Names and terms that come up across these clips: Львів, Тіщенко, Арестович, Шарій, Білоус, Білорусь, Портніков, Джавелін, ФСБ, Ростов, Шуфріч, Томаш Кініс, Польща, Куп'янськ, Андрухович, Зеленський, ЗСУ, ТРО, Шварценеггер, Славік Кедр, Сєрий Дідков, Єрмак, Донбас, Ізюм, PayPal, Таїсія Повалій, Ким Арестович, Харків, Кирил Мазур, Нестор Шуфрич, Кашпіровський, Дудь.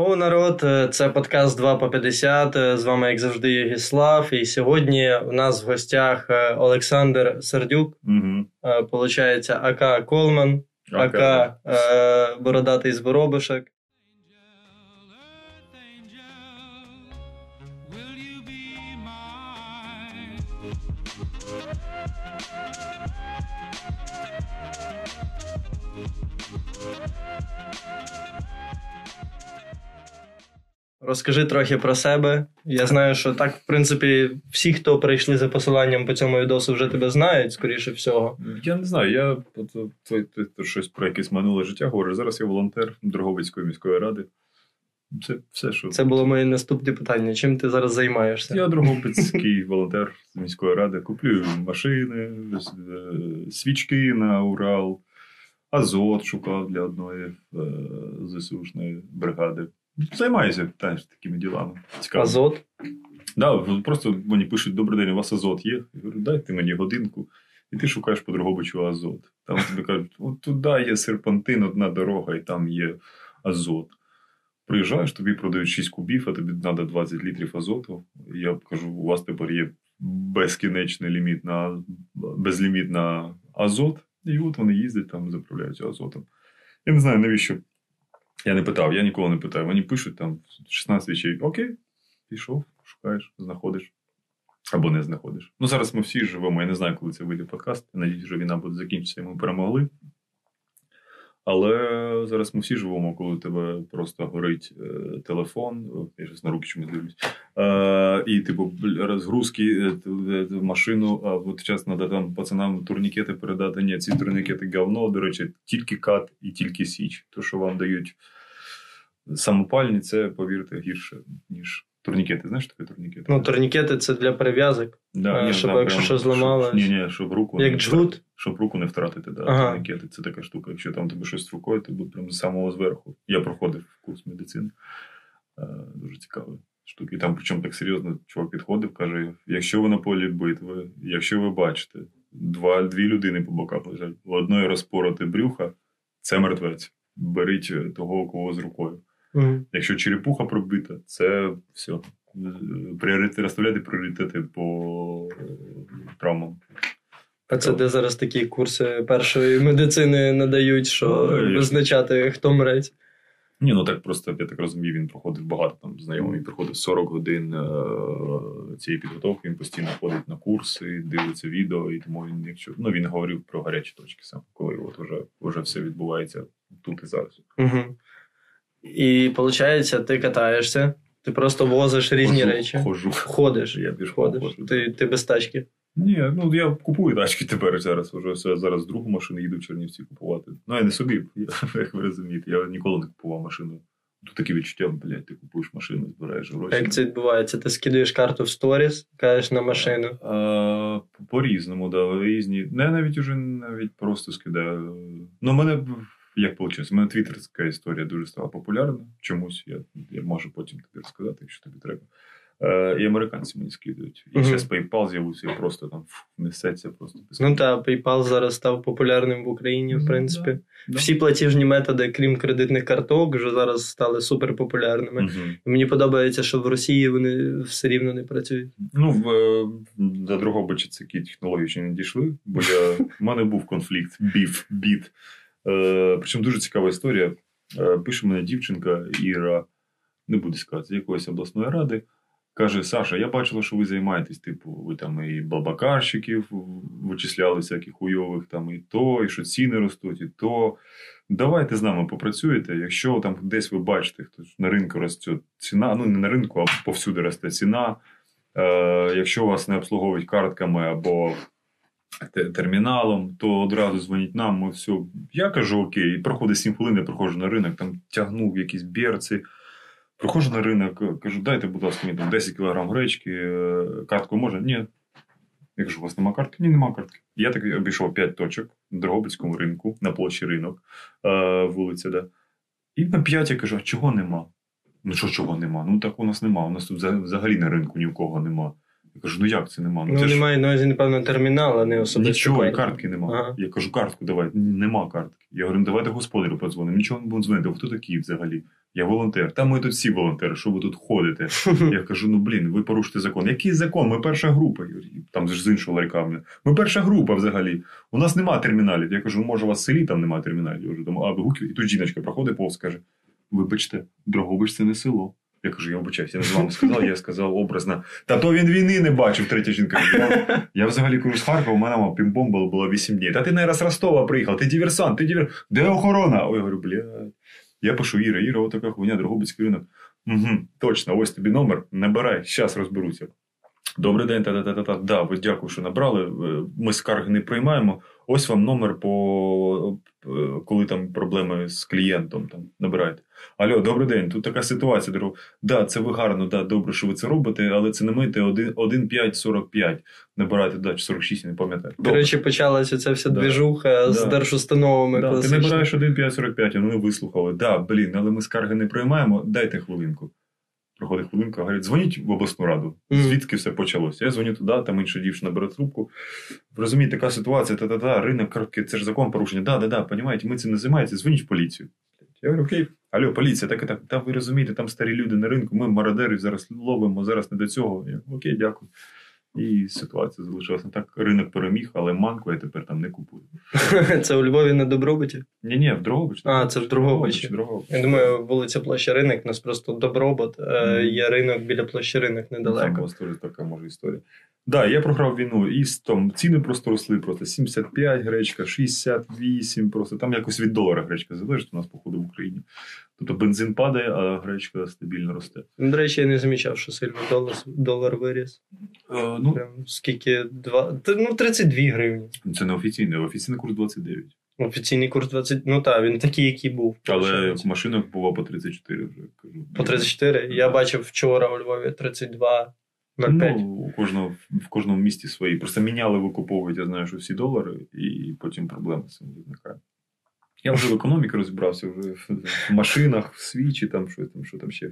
О, народ, це подкаст 2 по 50, з вами, як завжди, Єгіслав, і сьогодні у нас в гостях Олександр Сердюк, получається, АК Колман, АК Бородатий з Воробишек. Розкажи трохи про себе. Я знаю, що так, в принципі, всі, хто прийшли за посиланням по цьому відосу, вже тебе знають, скоріше всього. Я не знаю, ти щось про якесь минуле життя говориш. Зараз я волонтер Дрогобицької міської ради. Це все, що... Це було моє наступне питання. Чим ти зараз займаєшся? Я Дрогобицький волонтер міської ради. Куплю машини, свічки на Урал, азот шукав для одної ЗСУшної бригади. Займаюся такими ділами. Цікаво. Азот? Да, просто мені пишуть: добрий день, у вас азот є? Я говорю: дайте мені годинку, і ти шукаєш по Дрогобичу азот. Там тобі кажуть: от туди є серпантин, одна дорога, і там є азот. Приїжджаєш, тобі продають 6 кубів, а тобі треба 20 літрів азоту. Я кажу: у вас тепер є безкінечний ліміт на, безліміт на азот. І от вони їздять там, заправляються азотом. Я не знаю, навіщо. Я не питав, я нікого не питаю. Вони пишуть там 16 речей. Окей, пішов, шукаєш, знаходиш. Або не знаходиш. Ну, зараз ми всі живемо. Я не знаю, коли це вийде подкаст. Я надіюсь, що війна буде закінчитися, і ми перемогли. Але зараз ми всі живемо, коли у тебе просто горить телефон. Я щось на руки чомусь дивлюсь. І, типу, розгрузки, машину, а от час треба там пацанам турнікети передати. Ні, ці турнікети говно. До речі, тільки кат і тільки січ. То, що вам дають самопальні, це, повірте, гірше, ніж турнікети. Знаєш, таке турнікети? Ну, турнікети – це для перев'язок. Да, щоб, там, якщо що зламалося. Ні, щоб руку... Як джгут? Щоб руку не втратити, да, ага. Турнікети. Це така штука. Якщо там тобі щось з рукою, то буде прямо з самого зверху. Я проходив курс медицини. Дуже цікавий. Штуки. Там, причому так серйозно, чувак підходив, каже: якщо ви на полі битви, якщо ви бачите, дві людини по боках лежать, у одної розпороти брюха, це мертвець. Беріть того, кого з рукою. Угу. Якщо черепуха пробита, це все. Розставляти пріоритети по травмам. А це де зараз такі курси першої медицини надають, що визначати, хто мрець? Ні, ну так просто, я так розумію, він проходив багато, там знайомий, він проходив 40 годин цієї підготовки, він постійно ходить на курси, дивиться відео, і тому він, якщо... Ну, він говорив про гарячі точки сам, коли от вже все відбувається тут і зараз. Угу. І, виходить, ти катаєшся, ти просто возиш різні речі. Ходиш. Я пішов. Ти без тачки. Ні, ну я купую тачки тепер зараз. Уже зараз другу машину їду в Чернівці купувати. Ну, я не собі, як ви розумієте. Я ніколи не купував машину. Тут таке відчуття, блядь, ти купуєш машину, збираєш гроші. Як це відбувається? Ти скидаєш карту в сторіс, кажеш на машину? По-різному, да, різні. Не, навіть уже навіть просто скидаю. Ну, мене, як вийшло, у мене твіттерська історія дуже стала популярна. Чомусь, я можу потім тобі розказати, якщо тобі треба. І американці мені скидують. І зараз PayPal з'явився, і просто там несеться. Просто ну та PayPal зараз став популярним в Україні, в принципі. Да. Всі платіжні методи, крім кредитних карток, вже зараз стали суперпопулярними. І мені подобається, що в Росії вони все рівно не працюють. Ну, до Дрогобича ці технології ще не дійшли, бо в мене був конфлікт, біт. Причому дуже цікава історія. Пише мене дівчинка Іра, не буду сказати, з якоїсь обласної ради. Каже: Саша, я бачила, що ви займаєтесь, типу, ви там і бабакарщиків вичисляли всяких хуйових, там і то, і що ціни ростуть, і то. Давайте з нами попрацюєте, якщо там десь ви бачите, хто на ринку росте ціна, ну не на ринку, а повсюди росте ціна, якщо вас не обслуговують картками або терміналом, то одразу дзвоніть нам, ми все. Я кажу: окей, і проходить 7 хвилин, я проходжу на ринок, там тягнув якісь берці. Приходжу на ринок, кажу: дайте, будь ласка, мені там 10 кг гречки, картку можна? Ні. Я кажу: у вас нема картки? Ні, нема картки. Я так обійшов 5 точок на Дрогобицькому ринку, на площі Ринок, вулиця, да. І на 5 я кажу: а чого нема? Ну що чого нема? Ну так у нас нема, у нас тут взагалі на ринку ні в кого нема. Я кажу, ну як це нема? Ну немає, ну, напевно, термінал, а не особисто. Нічого, і картки нема. Ага. Я кажу, картку давай. Нема картки. Я говорю, давайте господарю подзвонимо. Нічого не будемо дзвонити. Хто такий взагалі? Я волонтер. Та ми тут всі волонтери, що ви тут ходите? Я кажу, ну блін, ви порушите закон. Який закон? Ми перша група. Там ж з іншого ларька. Ми перша група взагалі. У нас нема терміналів. Я кажу, може у вас в селі там нема терміналів? Я вже думаю, а вигуків. І тут жіночка проходить повз, каже, вибачте, Дрогобич це не село. Я кажу, я вибачаюся, я не вам сказав, я сказав образно. Та то він війни не бачив, третя жінка. Я взагалі кажу, з Харкова, у мене мама пімбомба була 8 днів. Та ти навіть з Ростова приїхав, ти диверсант, Де охорона? Ой, я говорю, блядь. Я пишу, Іра, отака хуйня, Дрогобицький ринок. Угу, точно, ось тобі номер, набирай, щас розберуся. Добрий день, да, ви дякую, що набрали, ми скарги не приймаємо. Ось вам номер по, коли там проблеми з клієнтом, там, набирайте. Алло, добрий день, тут така ситуація, дорогу. Да, це ви гарно, да, добре, що ви це робите, але це не мийте 1,545. Набирайте, да, чи 46, не пам'ятаю. До речі, почалася ця вся двіжуха з держустановами. Да. Ти набираєш 1,545, вони вислухали. Да, блін, але ми скарги не приймаємо, дайте хвилинку. Проходить хвилинка, говорить, дзвоніть в обласну раду, звідки все почалося. Я дзвоню туди, там інша дівчина бере трубку. Розумієте, така ситуація, ринок, картки, це ж закон порушення. Понімаєте, ми цим не займаємося, дзвоніть в поліцію. Я говорю, окей, алло, поліція, так і так. Та ви розумієте, там старі люди на ринку, ми мародерів зараз ловимо, зараз не до цього. Я, окей, дякую. І ситуація залишилася. Так, ринок переміг, але манку я тепер там не купую. Це у Львові на Добробуті? Ні, в Дрогобичі. А, це в Дрогобичі. Я думаю, вулиця Площа Ринок, у нас просто Добробут, є ринок біля Площі Ринок недалеко. Це така, може, історія. Так, я програв війну, і там ціни просто росли, просто 75 гречка, 68, просто там якось від долара гречка залежить у нас, походу, в Україні. Тобто бензин падає, а гречка стабільно росте. До речі, я не замічав, що сильно долар виріс. Скільки? 32 гривні. Це не офіційний, офіційний курс 29. Офіційний курс 20, він такий, який був. Але машина була по 34 вже, кажу. По 34? Я бачив вчора у Львові 32. В кожному місті свої. Просто міняли, викуповують, я знаю, що всі долари, і потім проблеми з цим виникає. Я вже в економіці розібрався, вже в машинах, в свічі, там що там ще.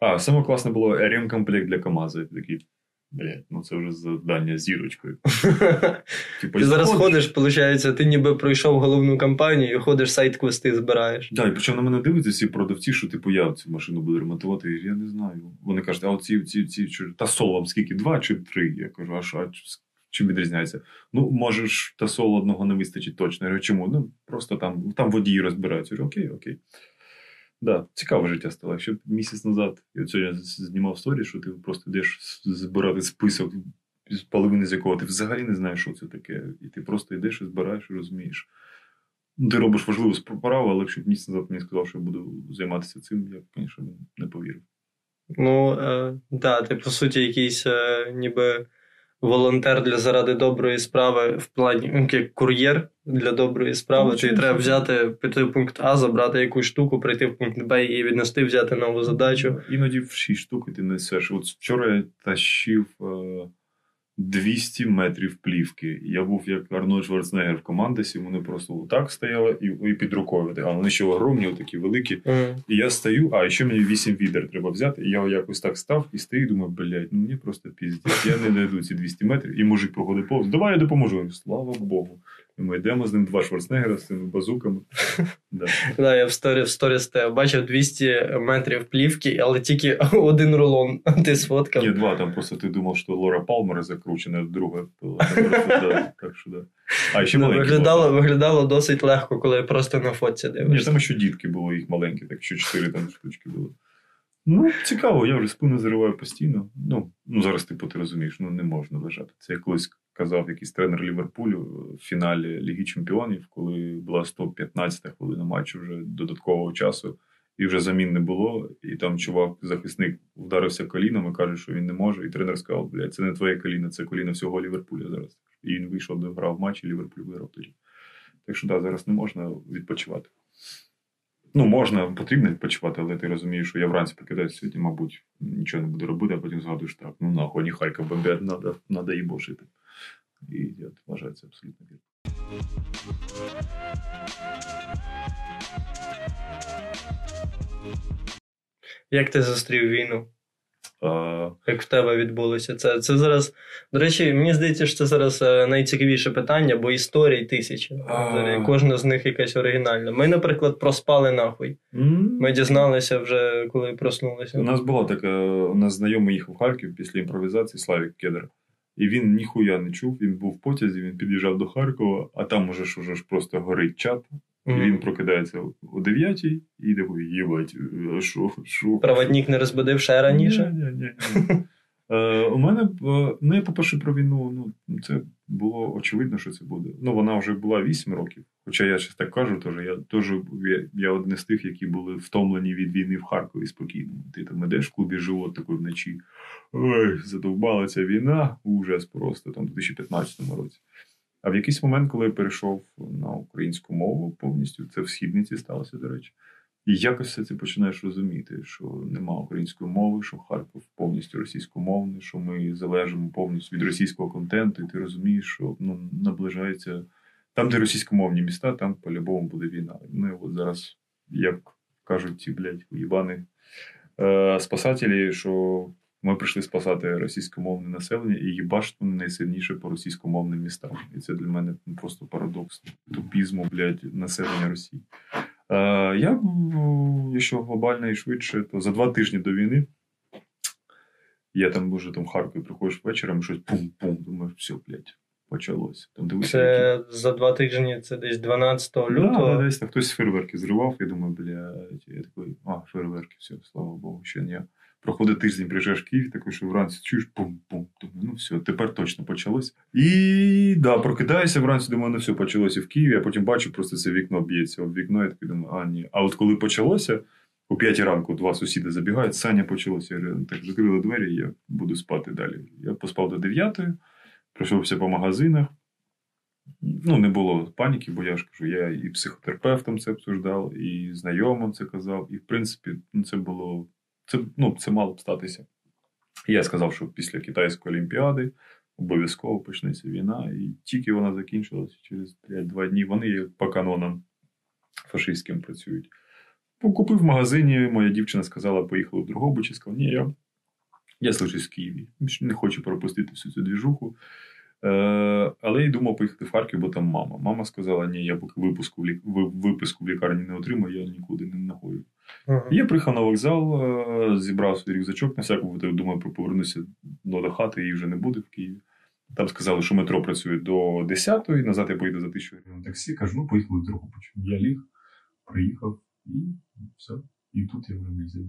А, саме класне було ремкомплект для КамАЗа. Такий, це вже завдання з зірочкою. Ти зараз ходиш, виходить, ти ніби пройшов головну кампанію, ходиш, сайт-квести збираєш. Так, і причому на мене дивляться всі продавці, що типу я цю машину буду ремонтувати, я не знаю. Вони кажуть, а оці, та сол вам скільки, 2 чи 3? Я кажу, а що, чим відрізняється? Можеш, та сол одного не вистачить точно. Я кажу, чому? Просто там водії розбираються. Я кажу, окей. Да, цікаве життя стало. Якщо місяць назад, я сьогодні знімав сторі, що ти просто йдеш збирати список, половини з якого ти взагалі не знаєш, що це таке. І ти просто йдеш і збираєш, і розумієш. Ти робиш важливу справу, але якщо місяць назад мені сказав, що я буду займатися цим, я, звісно, не повірив. Ти, по суті, якийсь ніби волонтер заради доброї справи, в плані, як кур'єр для доброї справи. Тобі треба взяти, піти в пункт А, забрати якусь штуку, прийти в пункт Б і віднести, взяти нову задачу. Іноді в 6 штук ти несеш. От вчора я тащив 200 метрів плівки. Я був як Арнольд Шварценеггер в «Командосі», вони просто отак стояли і під рукою. А вони ще огромні, отакі великі. І я стою, а ще мені 8 відер треба взяти. І я якось так став і стою, і думаю, мені просто піздець. Я не дойду ці 200 метрів. І мужик проходить повз. Давай я допоможу. Слава Богу. І ми йдемо з ним, 2 Шварценеггера з цими базуками. Так, я в сторіс бачив 200 метрів плівки, але тільки 1 рулон ти сфоткав. Ні, 2, там просто ти думав, що Лора Палмера закручена, друга. Так що, да. А ще маленькі. Виглядало досить легко, коли просто на фотці дивишся. Ні, там ще дітки були, їх маленькі, так що 4 там штучки було. Цікаво, я вже спину зариваю постійно. Зараз ти розумієш, не можна лежати. Це я колись казав якийсь тренер Ліверпулю в фіналі Ліги Чемпіонів, коли була 115-та хвилина матчу вже додаткового часу, і вже замін не було, і там чувак-захисник вдарився коліном і каже, що він не може, і тренер сказав, це не твоє коліно, це коліно всього Ліверпуля зараз. І він вийшов, дограв матч, і Ліверпуль виграв тоді. Так що, зараз не можна відпочивати. Можна, потрібно відпочивати, але ти розумієш, що я вранці покидаю сьогодні, мабуть, нічого не буду робити, а потім згадуєш так, нахуй, ні Харків бомбять, треба їй бошити. І я вважаю, це абсолютно вірно. Як ти зустрів війну? як в тебе відбулося? Це зараз, до речі, мені здається, що це зараз найцікавіше питання, бо історій тисячі. Кожна з них якась оригінальна. Ми, наприклад, проспали нахуй. Ми дізналися вже, коли проснулися. У нас було таке, у нас знайомий їхав в Харків після імпровізації, Славік Кедр. І він ніхуя не чув, він був в потязі, він під'їжджав до Харкова, а там уже ж просто горить чат. І він прокидається о 9-й і такий, їбать, шо. Проводник не розбудив ще раніше? Ні. У мене, ну, по-перше, про війну, ну, це було очевидно, що це буде. Ну, вона вже була 8 років, хоча я щось так кажу, я один з тих, які були втомлені від війни в Харкові спокійно. Ти там йдеш в клубі «Живот» такий вночі, ой, задовбала ця війна, ужас просто, там, в 2015 році. А в якийсь момент, коли я перейшов на українську мову повністю, це в Східниці сталося, до речі, і якось все це починаєш розуміти, що нема української мови, що Харків повністю російськомовний, що ми залежимо повністю від російського контенту, і ти розумієш, що ну, наближається... Там, де російськомовні міста, там по-любому буде війна. Ну і от зараз, як кажуть ці, блядь, уєбани спасателі, що ми прийшли спасати російськомовне населення, і їбаш вони найсильніше по російськомовним містам. І це для мене просто парадокс тупізму, блядь, населення Росії. Я, якщо глобально і швидше, то за 2 тижні до війни я там вже в Харкові приходиш вечором, щось пум-пум, думаю, все, блядь, почалося. Там дивися, це які... за 2 тижні, це десь 12 лютого? Да, десь, хтось фейерверки зривав, я думаю, блядь, я такий, фейерверки, все, слава Богу, ще не я. Проходить тиждень, приїжджаєш в Київ, такий, що вранці чуєш, пум-пум, думаю, ну все, тепер точно почалось. І, да, прокидаюся вранці, думаю, ну все, почалося в Києві, а потім бачу, просто це вікно б'ється об вікно, я такий думаю, ні. А от коли почалося, о 5 ранку 2 сусіди забігають, Саня почалося, я так закрила двері, я буду спати далі. Я поспав до 9, пройшовся по магазинах, ну не було паніки, бо я ж кажу, я і психотерапевтом це обсуждав, і знайомим це казав, і в принципі, ну це було... Це мало б статися. Я сказав, що після Китайської Олімпіади обов'язково почнеться війна, і тільки вона закінчилася через 2 дні. Вони по канонам фашистським працюють. Купив в магазині, моя дівчина сказала, поїхала в Дрогобич, і сказала, ні, я служусь в Києві, не хочу пропустити всю цю двіжуху. Але я думав поїхати в Харків, бо там мама. Мама сказала, ні, я поки виписку в лікарні не отримаю, я нікуди не нагою. Uh-huh. Я приїхав на вокзал, зібрав свій рюкзачок, на всяку випадку, думаю, повернуся до хати, її вже не буде в Києві. Там сказали, що метро працює до 10-ї, назад я поїду за 1000 гривень таксі, кажу, ну поїхали в Дрогобич. Я ліг, приїхав і все. І тут я вже місяць.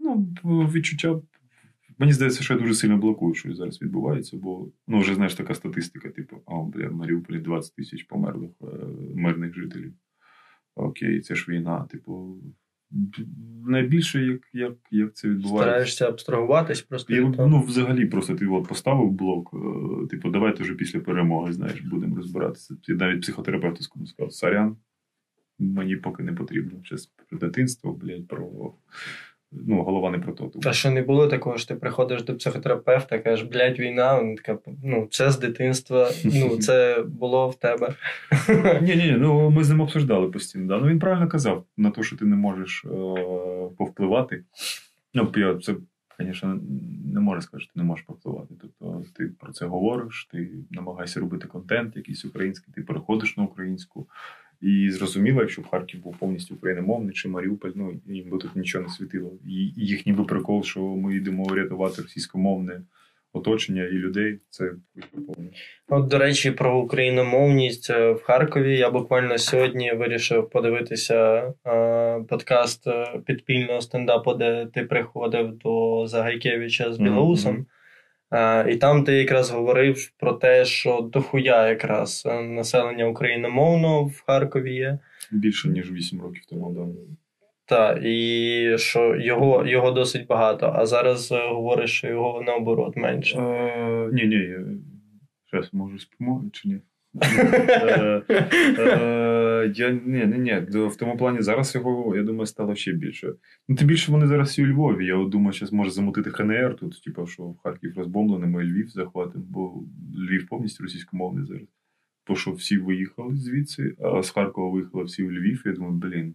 Ну, відчуття... Мені здається, що я дуже сильно блокую, що зараз відбувається, бо, ну, вже, знаєш, така статистика, типу, в Маріуполі 20 тисяч померлих мирних жителів. Окей, це ж війна, типу, найбільше, як це відбувається. Стараєшся абстрагуватись просто? Я, взагалі, просто ти поставив блок, типу, давайте вже після перемоги, знаєш, будемо розбиратися. Я навіть психотерапевту сказав, сорян, мені поки не потрібно. Зараз про дитинство, блядь, про... голова не про то. А що не було такого, що ти приходиш до психотерапевта, кажеш, блядь, війна, вона така, це з дитинства, це було в тебе. Ні, ми з ним обсуждали постійно. Да? Він правильно казав, на те, що ти не можеш повпливати. Це, звісно, не можна сказати, що ти не можеш повпливати. Тобто ти про це говориш, ти намагаєшся робити контент якийсь український, ти переходиш на українську. І зрозуміло, якщо б Харків був повністю україномовний, чи Маріуполь, їм би тут нічого не світило. І їх ніби прикол, що ми йдемо врятувати російськомовне оточення і людей, це повністю. До речі, про україномовність в Харкові. Я буквально сьогодні вирішив подивитися подкаст підпільного стендапу, де ти приходив до Загайкевича з Білоусом. Mm-hmm. І там ти якраз говорив про те, що дохуя якраз населення україномовно в Харкові є. Більше, ніж 8 років тому, да. Так, і що його досить багато, а зараз говориш, що його наоборот менше. Ні, я зараз можу спомогти чи ні? В тому плані зараз його, я думаю, стало ще більше. Тим більше вони зараз і у Львові. Я думаю, зараз може замутити ХНР тут, що Харків розбомблений, ми Львів захватимо, бо Львів повністю російськомовний зараз. Бо що всі виїхали звідси, а з Харкова виїхали всі у Львів. Я думаю,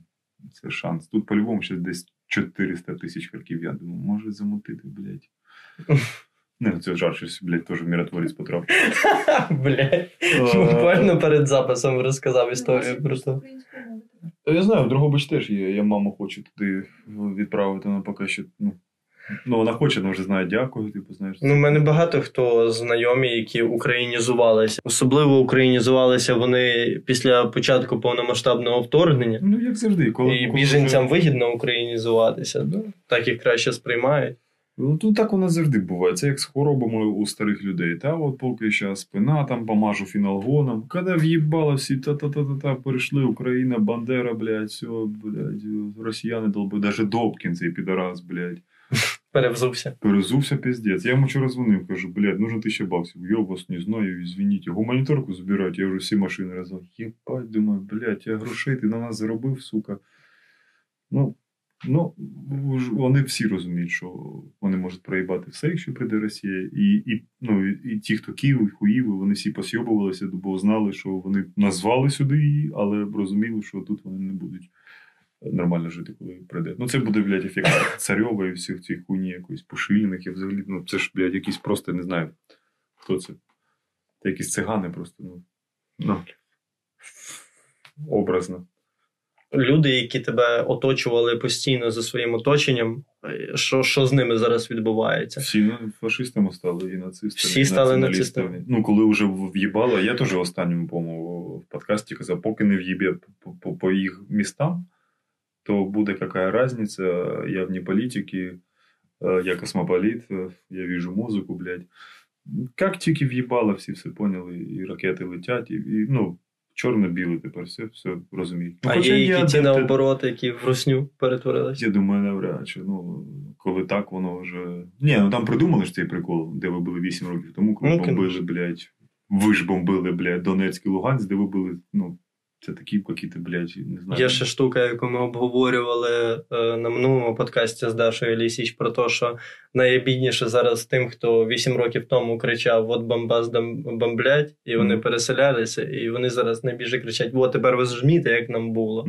це шанс. Тут по-любому ще десь 400 тисяч харків'ян. Думаю, можуть замутити, блядь. Не, це жарт, щось, блядь, теж в миротворець потрапив. Блядь, буквально перед записом розказав історію про це. Я знаю, в Дрогобич теж є. Я маму хочу туди відправити, вона поки що... Ну, вона хоче, вона вже знає, дякую, типу, знаєш. Ну, в мене багато хто знайомі, які українізувалися. Особливо українізувалися вони після початку повномасштабного вторгнення. Ну, як завжди. І біженцям вигідно українізуватися, да? Так їх краще сприймають. Ну, то так воно завжди буває. Це як з хворобами у старих людей. Та от поки ще спина, там помажу фіналгоном. Коли в'їбало всі, та-та-та-та-та, перейшли, Україна, Бандера, блядь, все, блядь, росіяни долбили. Даже Добкін цей підарас, блядь. Перевзувся, піздець. Я йому вчора дзвонив, кажу, блядь, нужно 1000 баксів. Я вас не знаю, извините. Гуманітарку збирати, я вже всі машини розвав. Єбать, думаю, блядь, я грошей ти на нас заробив, сука. Ну, вони всі розуміють, що вони можуть проїбати все, якщо прийде Росія. І ті, хто Київ, хуїв, вони всі посйобувалися, бо знали, що вони назвали сюди її, але розуміли, що тут вони не будуть нормально жити, коли прийде. Ну, це буде, блядь, ефект Царьова і всіх цих хуйні якоїсь Пушиліних. Я взагалі, ну, це ж, блядь, якісь просто, не знаю, хто це. Це якісь цигани просто, ну, образно. Люди, які тебе оточували постійно за своїм оточенням, що з ними зараз відбувається? Всі фашистами стали і нацистами. Всі стали нацистами. Ну, коли вже в'їбало, я теж в останньому, по-моєму, в подкасті казав, поки не в'їбе по їх містам, то буде яка різниця, я вне політики, я космополіт, я віжу музику, блядь. Як тільки в'їбало, всі все поняли, і ракети летять, і чорно-біле тепер, все розуміють. Ну, а є які ті наоборот, які в русню перетворилися? Я думаю, навряд чи. Ну, коли так, воно вже... Ні, ну там придумали ж цей прикол, де ви були 8 років тому, коли бомбили, блядь, ви ж бомбили, блядь, Донецьк і Луганськ, де ви були, ну, це такі какі-то, блядь, не знаю. Є ще штука, яку ми обговорювали на минулому подкасті з Дашою Лісіч, про те, що найобідніше зараз тим, хто 8 років тому кричав «От Бамбас бомблять», і вони переселялися, і вони зараз найбільше кричать «О, тепер ви зжміте, як нам було».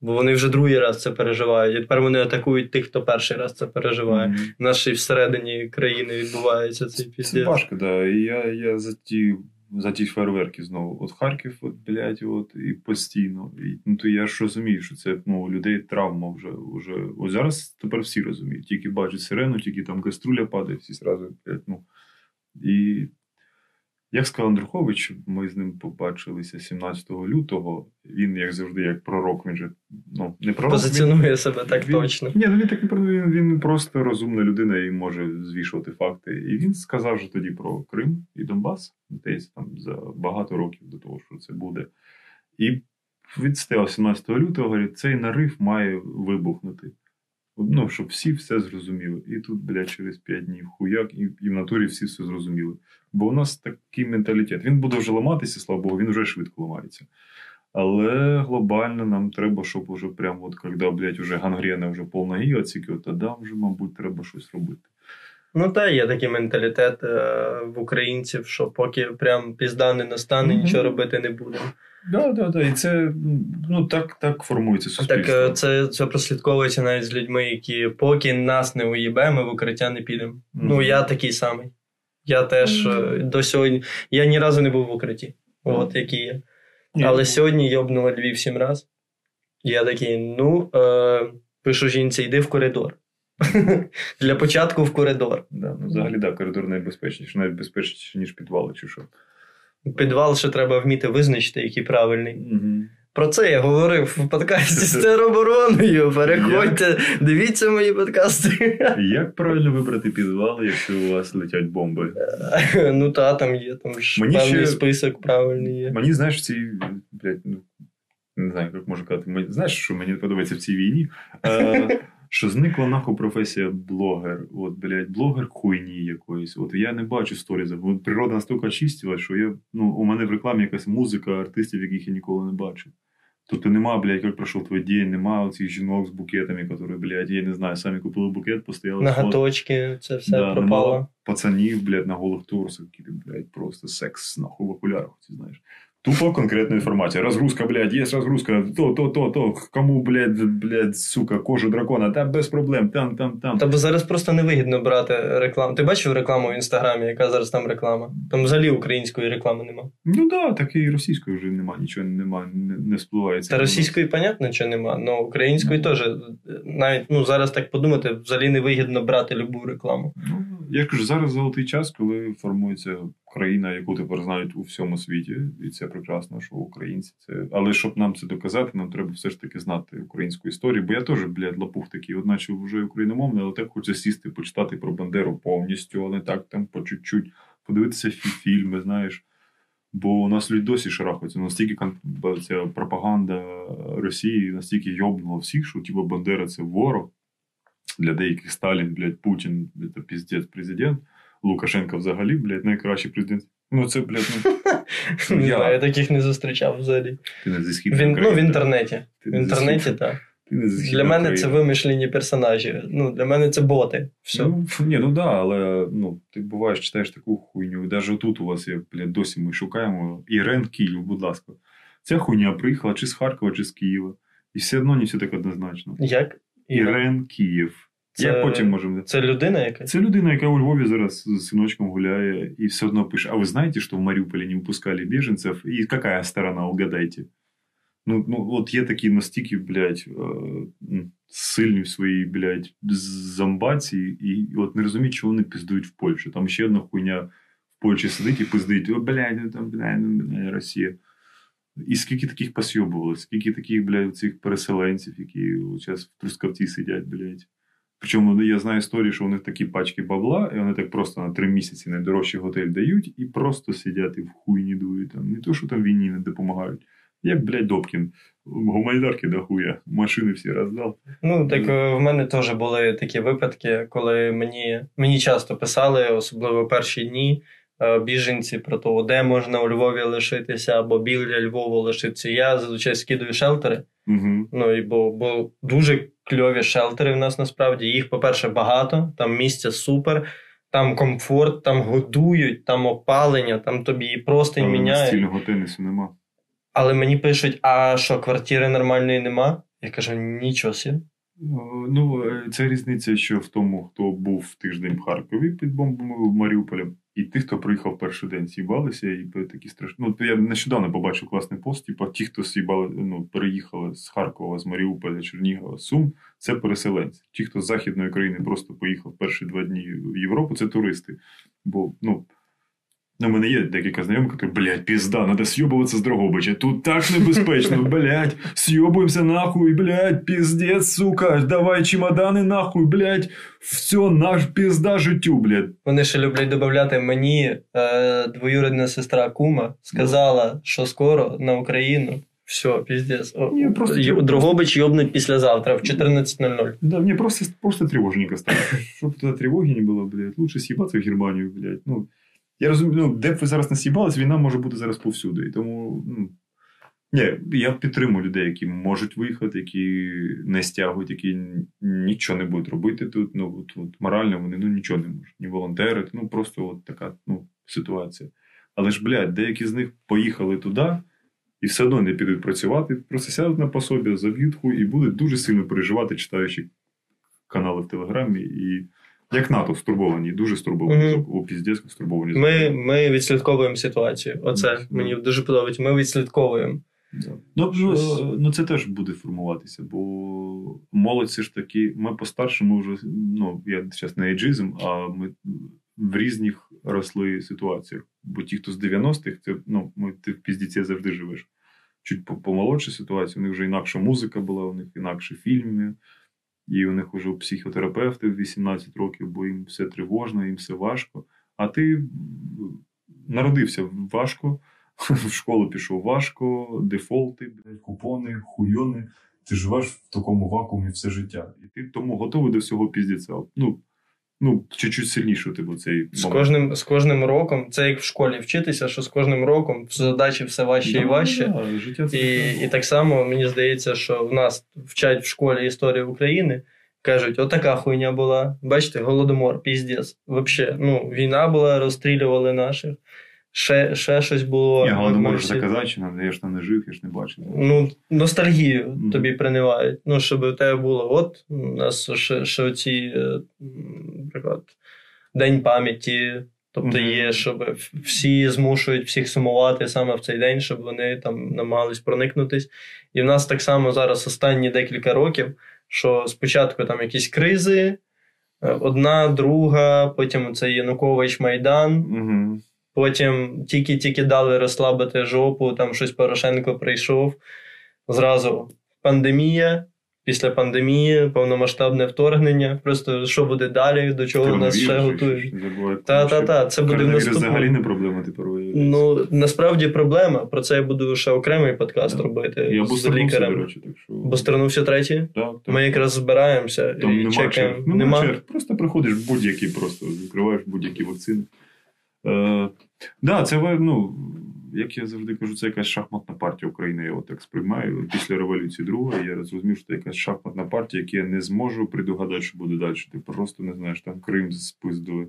Бо вони вже другий раз це переживають, і тепер вони атакують тих, хто перший раз це переживає. В нашій всередині країни відбувається цей піздець. Це важко, да. І я за ті фейерверки знову. От Харків, от, блядь, от, і постійно. І, ну, то я ж розумію, що це, ну, у людей травма вже. Ось зараз тепер всі розуміють. Тільки бачать сирену, тільки там каструля падає, всі зразу, блядь, ну. І, як сказав Андрухович, ми з ним побачилися 17 лютого. Він, як завжди, як пророк, він же, ну, не пророк. Позиціонує себе так точно. Ні, ну, він так не пророк, він просто розумна людина і може звішувати факти. І він сказав же тоді про Крим і Донбас, десь там за багато років до того, що це буде. І відстояв 17 лютого, говорить, цей нарив має вибухнути. Ну, щоб всі все зрозуміли. І тут, блядь, через 5 днів хуяк, і в натурі всі все зрозуміли. Бо у нас такий менталітет. Він буде вже ламатися, слава Богу, він вже швидко ламається. Але глобально нам треба, щоб уже прямо от, коли, блядь, уже гангрена, вже повна гіга, ціки, от, тоді вже, мабуть, треба щось робити. Ну, та, є такий менталітет в українців, що поки прям пізда не настане, нічого робити не буде. Да. І це, ну, так формується суспільство. Так, це прослідковується навіть з людьми, які поки нас не уїбе, ми в укриття не підемо. Ну, я такий самий. Я теж до сьогодні... Я ні разу не був в укритті, от, який я. Але сьогодні йобнуло Львів 7 раз. Я такий, пишу жінці, йди в коридор. Для початку в коридор. Да, ну, взагалі, так, коридор найбезпечніший. Навіть безпечніший, ніж підвал, чи що. Підвал ще треба вміти визначити, який правильний. Про це я говорив в подкасті з теробороною. Переходьте, дивіться мої подкасти. Як правильно вибрати підвал, якщо у вас летять бомби? Ну та, там є певний список правильний є. Мені, знаєш, в цій... Не знаю, як можу казати. Знаєш, що мені подобається в цій війні? Що зникла нахуй професія блогер. От, блядь, блогер хуйні якоїсь. От я не бачу сторізів. Природа настільки чистила, що я, у мене в рекламі якась музика артистів, яких я ніколи не бачив. Тобто нема, блядь, як пройшов твій день, нема оцих жінок з букетами, які, блядь, я не знаю, самі купили букет, постояли. Ноготочки, це все да, пропало. Пацанів, блядь, на голих торсах, які, блядь, просто секс нахуй в окулярах, ти знаєш. Тупо конкретная информация. Разгрузка, блядь, есть разгрузка. То. Кому, блядь, сука, кожу дракона. Та без проблем. Там. Тобто зараз просто невигідно брати рекламу. Ти бачив рекламу в Інстаграмі, яка зараз там реклама? Там взагалі української реклами нема. Ну да, так і російської вже нема. Нічого нема, не вспливає. Та російської, понятно, що нема. Но української теж. Навіть, зараз так подумати, взагалі невигідно брати любу рекламу. Я кажу, зараз золотий час, коли формується країна, яку тепер знають у всьому світі. І це прекрасно, що українці це... Але щоб нам це доказати, нам треба все ж таки знати українську історію. Бо я теж, блядь, лапух такий, одначе вже україномовний, але так хочеться сісти, почитати про Бандеру повністю, але так там по чуть-чуть, подивитися фільми, знаєш. Бо у нас люди досі шарахаються. Настільки ця пропаганда Росії настільки йобнула всіх, що типу Бандера це ворог. Для деяких Сталін, блядь, Путін, це піздець президент. Лукашенко взагалі, блядь, найкращий президент. Це, блядь, Не знаю, я таких не зустрічав взагалі. Ти не зі Східної України. В інтернеті. В інтернеті, так. Для мене України. Це вимишлені персонажі. Для мене це боти. Все. Але ти буваєш, читаєш таку хуйню. І навіть тут у вас є, блядь, досі ми шукаємо. Ірен Київ, будь ласка. Ця хуйня приїхала чи з Харкова, чи з Києва. І все одно не все так однозначно. Як? Ірен Київ. Це людина яка? Це людина, яка у Львові зараз з синочком гуляє і все одно пише. А ви знаєте, що в Маріуполі не випускали біженців? І яка сторона, угадайте? От є такі настільки, блядь, сильні в своїй, блядь, зомбації, і от не розуміють, чого вони піздують в Польщу. Там ще одна хуйня в Польщі сидить і пиздить. Блядь, Росія. І скільки таких посйобували, скільки таких, блядь, цих переселенців, які зараз в Трускавці сидять, блядь. Причому я знаю історії, що у них такі пачки бабла, і вони так просто на 3 місяці найдорожчий готель дають, і просто сидять і в хуйні дують. Не то, що там війні не допомагають. Як, блядь, Добкін. Гуманітарки до хуя. Машини всі роздав. Так в мене теж були такі випадки, коли мені часто писали, особливо перші дні, біженці про те, де можна у Львові лишитися, або біля Львова лишитися. Я зазвичай скидаю шелтери. Угу. Бо дуже кльові шелтери в нас насправді. Їх, по-перше, багато, там місця супер, там комфорт, там годують, там опалення, там тобі і простинь міняють. Стільного тенісу нема. Але мені пишуть, а що, квартири нормальної нема? Я кажу, нічого собі. Це різниця ще в тому, хто був тиждень в Харкові під бомбами в Маріуполі, і тих, хто приїхав перший день, з'їбалися, і такі страшні. Я нещодавно побачив класний пост, ті, хто з'їбали, переїхали з Харкова, з Маріуполя, Чернігова, Сум, це переселенці. Ті, хто з Західної країни просто поїхав перші 2 дні в Європу, це туристи. Бо, у мене є декілька знайомих, які, блядь, пізда, треба с'йобуватися з Дрогобича. Тут так небезпечно, блядь, с'йобуємося нахуй, блядь, піздець, сука, давай чемодани нахуй, блядь, все, наш пізда життю, блядь. Вони ще люблять додати, мені двоюрідна сестра кума сказала, що скоро на Україну. Все, пиздец. Дрогобич ёбнуть послезавтра в 14:00. Да, мне просто тревожненько стало. Чтобы туда тревоги не было, блядь, лучше съебаться в Германію, блядь. Я розумію, де б ви зараз не с'їбались, війна може бути зараз повсюди. І тому, я підтримую людей, які можуть виїхати, які не стягують, які нічого не будуть робити тут. Морально вони нічого не можуть. Ні волонтерити, просто от така ситуація. Але ж, блядь, деякі з них поїхали туди і все одно не підуть працювати, просто сядуть на пособі, заб'ють хуй і будуть дуже сильно переживати, читаючи канали в Телеграмі і... Як НАТО стурбовані, дуже стурбовані, піздецько стурбовані. Ми відслідковуємо ситуацію. Оце мені дуже подобається. Ми відслідковуємо. Да. Це теж буде формуватися, бо молодь все ж таки, ми постарше, ми вже, я зараз не ейджизм, а ми в різних росли ситуаціях. Бо ті, хто з 90-х, ти в піздеці завжди живеш. Чуть помолодше ситуація, у них вже інакша музика була, у них інакші фільми. І у них вже психотерапевти в 18 років, бо їм все тривожно, їм все важко. А ти народився важко, в школу пішов важко, дефолти, купони, хуйони. Ти живеш в такому вакуумі все життя. І ти тому готовий до всього піздіця. Чуть-чуть сильніше ти був цей момент. З кожним роком, це як в школі вчитися, що з кожним роком задачі все важче і важче. І так само, мені здається, що в нас вчать в школі історію України, кажуть, отака хуйня була, бачите, Голодомор, піздець, вообще, війна була, розстрілювали наших. Ще щось було... Ні, але можеш заказати, що я ж там не жив, я ж не бачив. Ну, ностальгію тобі принивають. Ну, щоб у тебе було, от, у нас ще оці, наприклад, День пам'яті, тобто є, щоб всі змушують всіх сумувати саме в цей день, щоб вони там намагались проникнутись. І в нас так само зараз останні декілька років, що спочатку там якісь кризи, одна, друга, потім це Янукович, Майдан, потім тільки-тільки дали розслабити жопу, там щось Порошенко прийшов. Зразу пандемія, після пандемії повномасштабне вторгнення. Просто що буде далі, до чого нас ще готують. Та-та-та, це буде наступне. Взагалі не проблема тепер. Ну, насправді проблема. Про це я буду ще окремий подкаст робити з лікарем. Бо стернувся третій. Ми якраз збираємося і чекаємо. Нема черг. Просто приходиш будь-які, просто відкриваєш будь-які вакцини. Це, ну, як я завжди кажу, це якась шахматна партія України, я його так сприймаю. Після революції другої я зрозумів, що це якась шахматна партія, яку я не зможу придугадати, що буде далі. Ти просто не знаєш, там Крим спиздили,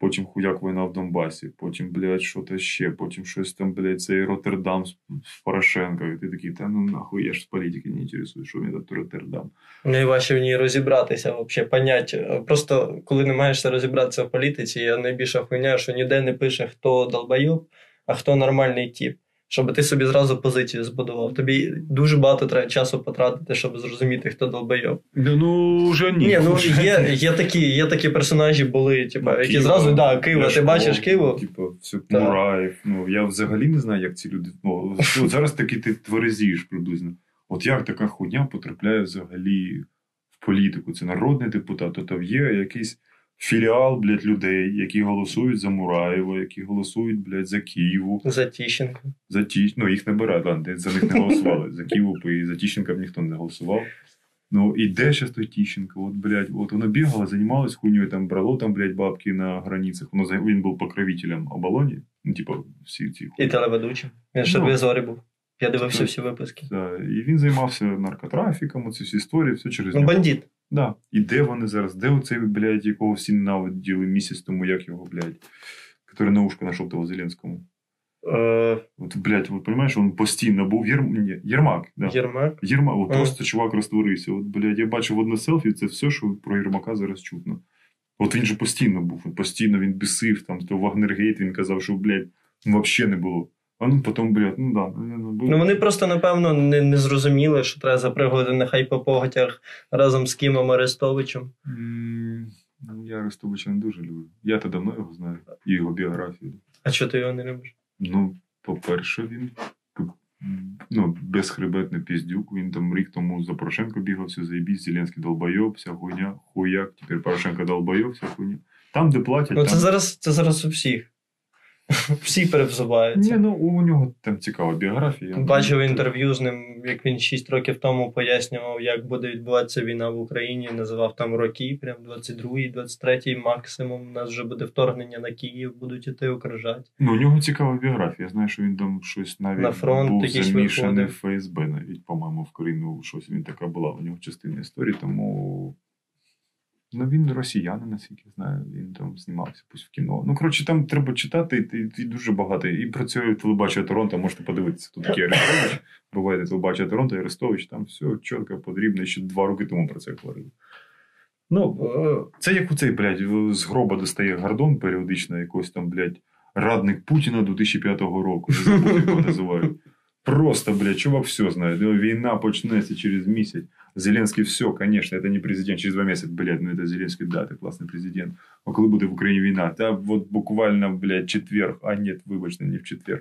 потім хуяк війна в Донбасі, потім, блядь, що-то ще, потім щось там, блядь, цей Роттердам з Порошенка. І ти такий, та ну нахуй, я ж з політики не інтересую, що мені тут Роттердам. Найважче в ній розібратися, взагалі, поняття. Просто, коли не маєшся розібратися в політиці, я найбільше охуєняю, що ніде не пише, хто долбайоб, а хто нормальний тіп. Щоб ти собі зразу позицію збудував. Тобі дуже багато треба часу потратити, щоб зрозуміти, хто долбойоб. Ну, вже ні. Ні, ну, є такі персонажі були, типу, які Кива, зразу, Кива, ти бачиш Киву? Типу, все, Мураєв. Ну, я взагалі не знаю, як ці люди... Ну, зараз таки ти тверезієш приблизно. От як така хуйня потрапляє взагалі в політику? Це народний депутат, а там є якийсь філіал, блядь, людей, які голосують за Мураєва, які голосують, блядь, за Київу. За Тіщенка. Ну, їх не бере, за них не голосували. За Київу і за Тіщенка б ніхто не голосував. Ну, і де щас той Тіщенка? От, блядь, от воно бігало, займалось хуйньою, там брало, там, блядь, бабки на границях. Воно, він був покровителем Оболоні. Ну, типу, всі ці хуйні. І телеведучим. Він ще 2 зорі був. Я дивився всі випуски. Так, і він займався наркотрафіком, оці всі історії, все через нього. Бандит. Да. І де вони зараз? Де оцей, блядь, якого всі ненавиділи місяць тому, як його, блядь, який на ушко нашов того Зеленському? От, блядь, от, розумієш, він постійно був Єрмак. Да. Єрмак. От просто чувак розтворився. От, блядь, я бачив одне селфі, це все, що про Єрмака зараз чутно. От він же постійно був, постійно він бісив, там, то Вагнергейт, він казав, що, блядь, взагалі не було. А ну, потім, блядь, Ну, вони просто, напевно, не зрозуміли, що треба за пригоди нехай по поготях разом з Кимом Арестовичем. Я Арестовича не дуже люблю. Я то давно його знаю. І його біографію. А чого ти його не любиш? Ну, по-перше, він безхребетний піздюк. Він там рік тому за Порошенко бігався, заєбісь, Зеленський долбайоб, вся хуйня, хуяк. Тепер Порошенко долбайоб, вся хуйня. Там, де платять, там... Це зараз у всіх. Всі перевзуваються. Ні, ну у нього там цікава біографія. Бачив інтерв'ю з ним, як він 6 років тому пояснював, як буде відбуватися війна в Україні. Називав там роки, прям 22-й, 23-й максимум. У нас вже буде вторгнення на Київ, будуть іти окружати. Ну, у нього цікава біографія. Я знаю, що він там щось навіть на фронт був замішаний в ФСБ навіть, по-моєму, в Криму. Щось він така була у нього частина історії, тому... Ну, він росіянин, наскільки я знаю, він там знімався пусть в кіно. Ну, коротше, там треба читати, і дуже багато. І про це телебачення Торонто можете подивитися. Тут такий Арестович, буває телебачення Торонто, Арестович, там все чітко, потрібно. Ще 2 роки тому про це говорили. Ну, це як у цей, блядь, з гроба достає Гордон періодично, якось там, блядь, радник Путіна 2005 року. Не забув, як його називають. Просто, блядь, чувак все знає. Війна почнеться через месяц. Зеленский все, конечно, это не президент. Через 2 месяца, блядь, ну это Зеленский, да, ты классный президент. А когда будет в Украине война? Да, вот буквально, блядь, четверг. А нет, выборочно, не в четверг.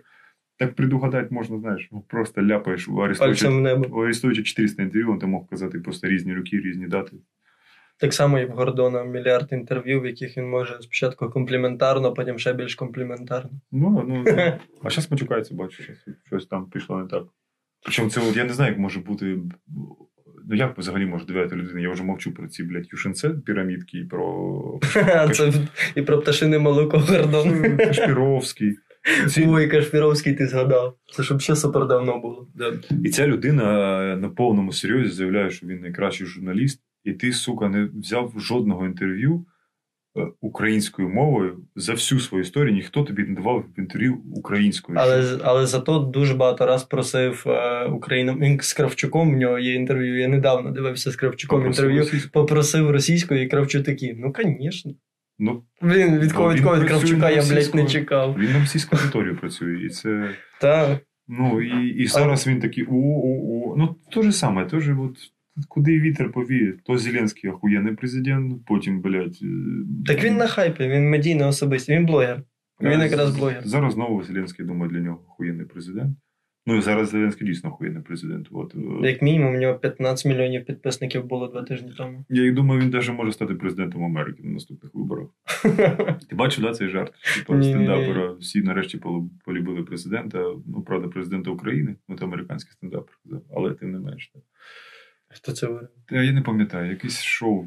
Так предугадать можно, знаешь, просто ляпаешь. У Арестовича 400 интервью, он там мог казати просто різні роки, різні дати. Так само і в Гордона мільярд інтерв'ю, в яких він може спочатку компліментарно, потім ще більш компліментарно. А зараз матюкається, бачу, щось там пішло не так. Причому це, от, я не знаю, як може бути... Ну як взагалі може довіряти людині? Я вже мовчу про ці, блядь, юшенце, пірамідки, і про... І про пташине молоко Гордона. Кашпіровський. Ой, Кашпіровський ти згадав. Це ж взагалі супер давно було. І ця людина на повному серйозі заявляє, що він найкращий журналіст. І ти, сука, не взяв жодного інтерв'ю українською мовою за всю свою історію. Ніхто тобі не давав інтерв'ю українською. Але зато дуже багато раз просив Україну. Він з Кравчуком, в нього є інтерв'ю, я недавно дивився з Кравчуком попросив російською, і Кравчук такий, ну, звісно. Ну, блін, від Кравчука я, блядь, не чекав. Він на російську аудиторію працює, і це... Так. Ну, і зараз він такий, ну, то же саме, то же, от... Куди вітер повіє? То Зеленський охуєнний президент, потім, блядь... Так він на хайпі, він медійна особистість, він блогер. Він якраз блогер. Зараз знову Зеленський, думаю, для нього охуєнний президент. Ну і зараз Зеленський дійсно охуєнний президент. От. Як мінімум, у нього 15 мільйонів підписників було 2 тижні тому. Я і думаю, він навіть може стати президентом Америки на наступних виборах. Ти бачив, да, цей жарт? Типа стендапера. Всі нарешті полюбили президента. Ну, правда, президента України. Ну, це американський стендапер. Але тим не менш. Хто це вирішив? Я не пам'ятаю, якесь шоу.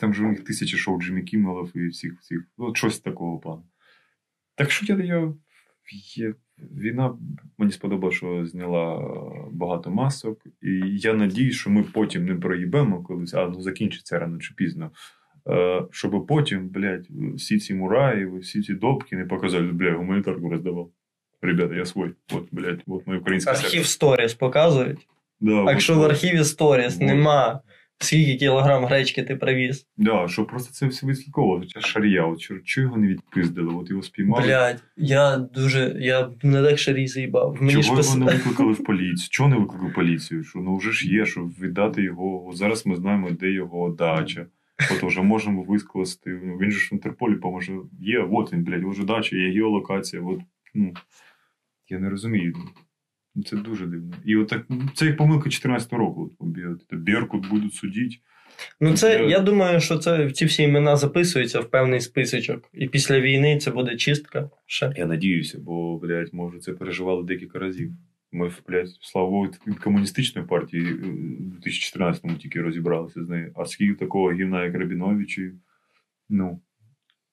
Там же у них 1000 шоу Джиммі Кіммелів і всіх. От щось такого плану. Так що війна, мені сподобалося, що зняла багато масок. І я надіюсь, що ми потім не проїбемо колись, закінчиться рано чи пізно. Щоб потім, блядь, всі ці Мураєви, всі ці Добкіни показали, блядь, гуманітарку роздавав. Ребята, я свой. От, блядь, от моє українське серце. Архів сторіс показують. Да, якщо в архіві сторіс нема, скільки кілограм гречки ти привіз. Да, що просто це все відслідковувало. Шарія, от чого його не відпиздили, от його спіймали. Блядь, я не так шарій заїбав. Чого його не викликали в поліцію? Чого не викликали поліцію? Що, ну вже ж є, щоб віддати його. От зараз ми знаємо, де його дача. От вже можемо вискласти. Він же ж в Інтерполі поможе. Є, от він, блядь, вже дача, є геолокація. От, ну, я не розумію. Це дуже дивно. І отак, це як помилка 14-го року. Беркут будуть судити. Ну це, я думаю, що це ці всі імена записуються в певний списочок. І після війни це буде чистка. Ще. Я надіюся, бо, блядь, ми вже це переживали декілька разів. Ми, блядь, слава Богу, від комуністичної партії у 2014-му тільки розібралися з нею. А скільки такого гівна, як Рабіновичі, ну...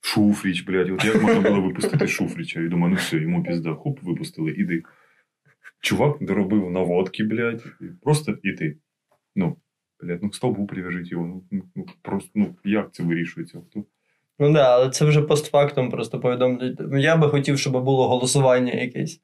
Шуфріч, блядь. От як можна було випустити Шуфріча? Я думаю, ну все, йому пізда. Хоп, випустили, іди. Чувак доробив наводки, блядь, просто іти. Ну, блядь, ну к стовбу прив'яжіть його. Ну, просто, ну, як це вирішується? Хто? Ну, да, але це вже постфактом просто повідомлюють. Я би хотів, щоб було голосування якесь.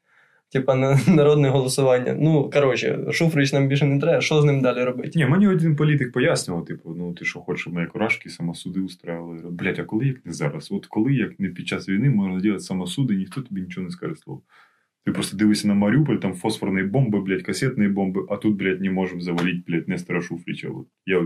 Типа народне голосування. Ну, коротше, Шуфрич нам більше не треба, що з ним далі робити? Ні, мені один політик пояснював, типу, ну, ти що хочеш, мої курашки, самосуди устраювали. Блядь, а коли, як не зараз? От коли, як не під час війни, можна робити самосуди, ніхто тобі нічого не скаже слово. Ти просто дивишся на Маріуполь, там фосфорні бомби, блядь, касетні бомби, а тут, блядь, не можемо завалити, блядь, Нестора Шуфрича. Я...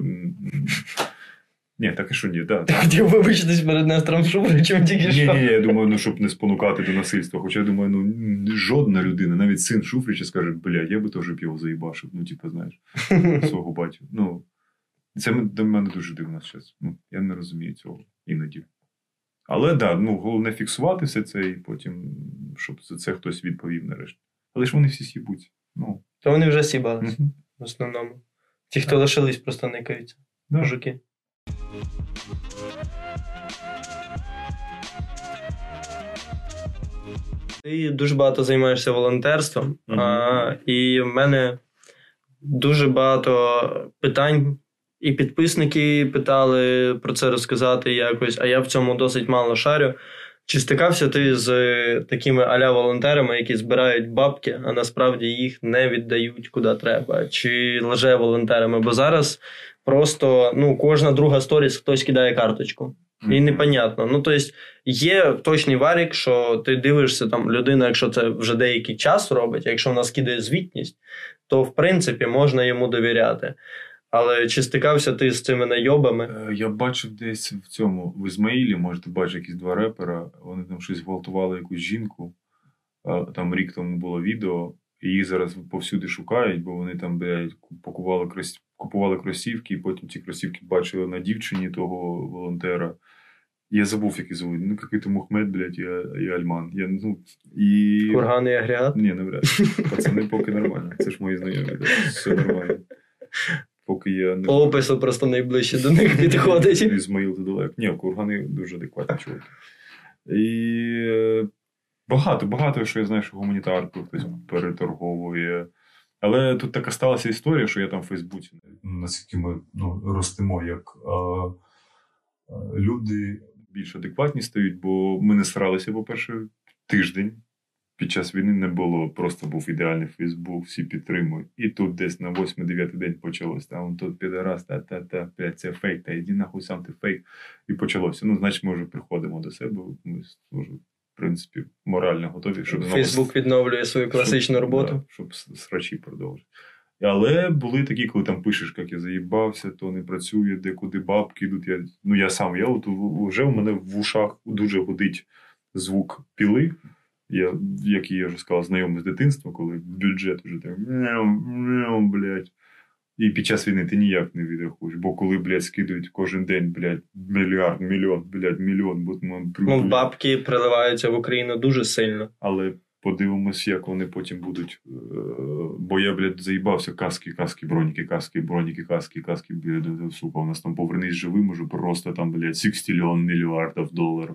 Ні, так і що ні, да. Ти хотів вибачитись перед Нестором Шуфричем тільки що? Ні, я думаю, ну, щоб не спонукати до насильства. Хоча, я думаю, ну, жодна людина, навіть син Шуфрича скаже, блядь, я би теж б його заїбашив, ну, типу, знаєш, свого батю. Ну, це для мене дуже дивно зараз. Ну, я не розумію цього іноді. Але, да, ну, головне фіксувати все це і потім, щоб за це хтось відповів нарешті. Але ж вони всі сібуться. Ну. То вони вже сібались, в основному. Ті, хто лишились, просто никаються. Да. Мужики. Ти дуже багато займаєшся волонтерством. І в мене дуже багато питань. І підписники питали про це розказати якось, а я в цьому досить мало шарю. Чи стикався ти з такими а-ля волонтерами, які збирають бабки, а насправді їх не віддають куди треба? Чи лже волонтерами? Бо зараз просто, ну, кожна друга сторіс хтось кидає карточку. І непонятно. Ну, тобто, є точний варік, що ти дивишся, там, людина, якщо це вже деякий час робить, якщо вона скидає звітність, то, в принципі, можна йому довіряти. Але чи стикався ти з цими найобами? Я бачив десь в цьому, в Ізмаїлі, можете бачити, якісь 2 репера, вони там щось гвалтували якусь жінку, там рік тому було відео, і їх зараз повсюди шукають, бо вони там, блядь, купували кросівки, і потім ці кросівки бачили на дівчині того волонтера. Я забув, як її звуть. Ну, який то Мухмед, блядь, і Альман. Я, ну, і... Курган і агрегат? Ні, навряд. Пацани, поки нормально. Це ж мої знайомі, так. Все нормально. Поки я не... По опису просто найближче до них підходить. Ізмаїл це далеко. Ні, кургани дуже адекватні чоловіки. І багато, що я знаю, що гуманітарку хтось переторговує. Але тут така сталася історія, що я там в Фейсбуці. Наскільки ми, ну, ростемо, як люди більш адекватні стають, бо ми не сралися, по-перше, тиждень. Під час війни не було, просто був ідеальний Фейсбук, всі підтримують. І тут десь на 8-9 день почалось. Там тут підарас, це фейк, та йди нахуй сам, ти фейк. І почалося. Ну, значить, ми вже приходимо до себе, ми вже, в принципі, морально готові. Щоб Фейсбук відновлює свою класичну роботу. Да, щоб срачі продовжити. Але були такі, коли там пишеш, як я заїбався, то не працює, де куди бабки йдуть. Я от вже в мене в ушах дуже годить звук піли. Я, як я вже сказав, знайомий з дитинства, коли бюджет вже так, блядь. І під час війни ти ніяк не відрахуєш, бо коли, блядь, скидують кожен день, блядь, мільйон, бо там... Ну, бабки приливаються в Україну дуже сильно. Але подивимось, як вони потім будуть... Бо я, блядь, заїбався, каски, броніки, блядь, сука, у нас там повернись живим, уже просто там, блядь, 6 мільярдів доларів.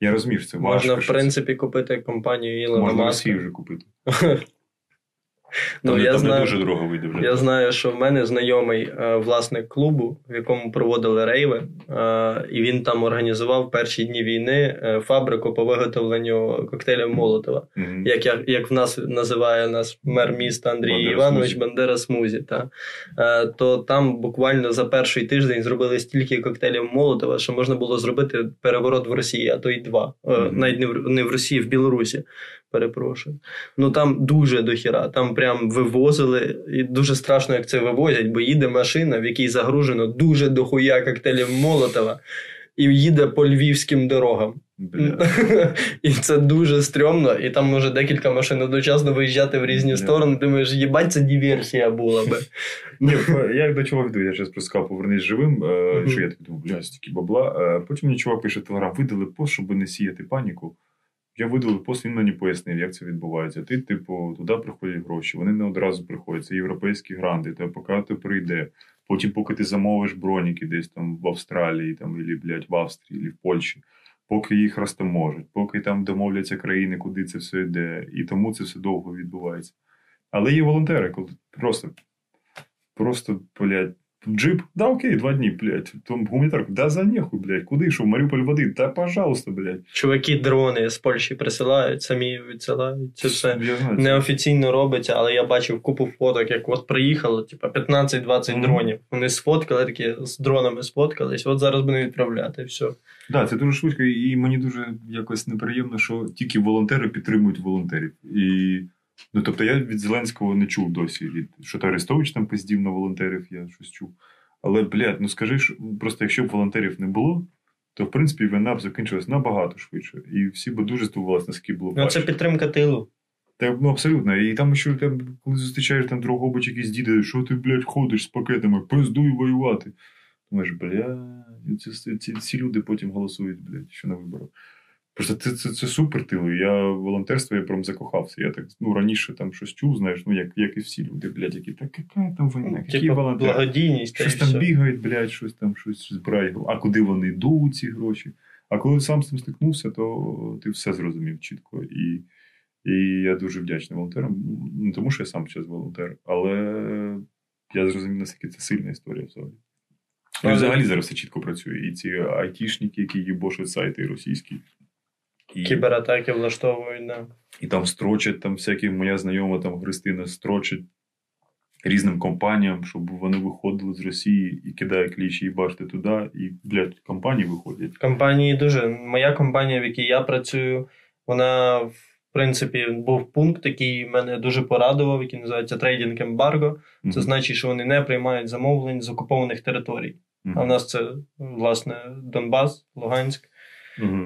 Я розумію, що це важко. Можна, в принципі, купити компанію Ілона Маска. Можна Росію вже купити. Там дуже дорого вийде вже. Я знаю, що в мене знайомий власник клубу, в якому проводили рейви, і він там організував перші дні війни фабрику по виготовленню коктейлів Молотова. Як в нас називає нас мер міста Андрій Іванович Бандера Смузі. То там буквально за перший тиждень зробили стільки коктейлів Молотова, що можна було зробити переворот в Росії, а то й 2. Навіть не в Росії, в Білорусі. Перепрошую. Ну там дуже дохіра. Там прям вивозили. І дуже страшно, як це вивозять, бо їде машина, в якій загружено дуже дохуя коктейлів Молотова, і їде по львівським дорогам. І це дуже стрьомно. І там може декілька машин одночасно виїжджати в різні сторони. Думаєш, їбать, це диверсія була би. Я до чого веду? Я зараз просто сказав, повернись живим, що я так думаю, блядь, стільки бабла. Потім мені чувак пише в Телеграм, видали пост, щоб не сіяти паніку. Я видалив пост, він мені пояснив, як це відбувається. Ти, типу, туди приходять гроші, вони не одразу приходять. Це європейські гранди, та поки ти прийде. Потім, поки ти замовиш броніки десь там в Австралії, там, або, блядь, в Австрії, або в Польщі, поки їх розтаможать, поки там домовляться країни, куди це все йде. І тому це все довго відбувається. Але є волонтери, коли просто, блядь, джип, да окей, 2 дні, блядь, там гуманітарку, да за нехуй, блядь, куди йшов, Маріуполь води, да пожалуйста, блядь. Чуваки дрони з Польщі присилають, самі відсилають, це все неофіційно робиться, але я бачив купу фоток, як от приїхало, типа 15-20 дронів, вони сфоткали, такі з дронами сфоткались, от зараз будемо відправляти, все. Да, це дуже швидко, і мені дуже якось неприємно, що тільки волонтери підтримують волонтерів, і... Ну, тобто, я від Зеленського не чув досі, що та Арестович там пиздів на волонтерів, я щось чув. Але, блядь, ну скажи, що, просто якщо б волонтерів не було, то, в принципі, війна б закінчилась набагато швидше. І всі б дуже здивувалися, наскільки було важко. Ну, це підтримка тилу. Та, ну, абсолютно. І там, що, там, коли зустрічаєш там Дрогобич якісь діди, що ти, блядь, ходиш з пакетами, пиздуй воювати. Думаєш, блядь, ці люди потім голосують, блядь, що на виборах. Просто це супер тило. Я волонтерство, я прям закохався. Я так, ну, раніше там щось чув, знаєш, ну, як і всі люди, блядь, які так, яка там війна, які волонтери. Благодійність. Щось там бігають, блядь, щось збирають. А куди вони йдуть, ці гроші? А коли сам з цим стикнувся, то ти все зрозумів чітко. І я дуже вдячний волонтерам. Не тому, що я сам зараз волонтер, але я зрозумів, наскільки це сильна історія взагалі. І взагалі зараз все чітко працює. І ці айтішники, які їбошуть сайти російські. І... Кібератаки влаштовують, да. І там строчать, там всякі, моя знайома там Христина строчить різним компаніям, щоб вони виходили з Росії і кидає кліч, і бачите туди, і, блядь, компанії виходять. Компанії дуже. Моя компанія, в якій я працюю, вона, в принципі, був пункт, який мене дуже порадував, який називається трейдинг ембарго. Це значить, що вони не приймають замовлень з окупованих територій. А в нас це, власне, Донбас, Луганськ.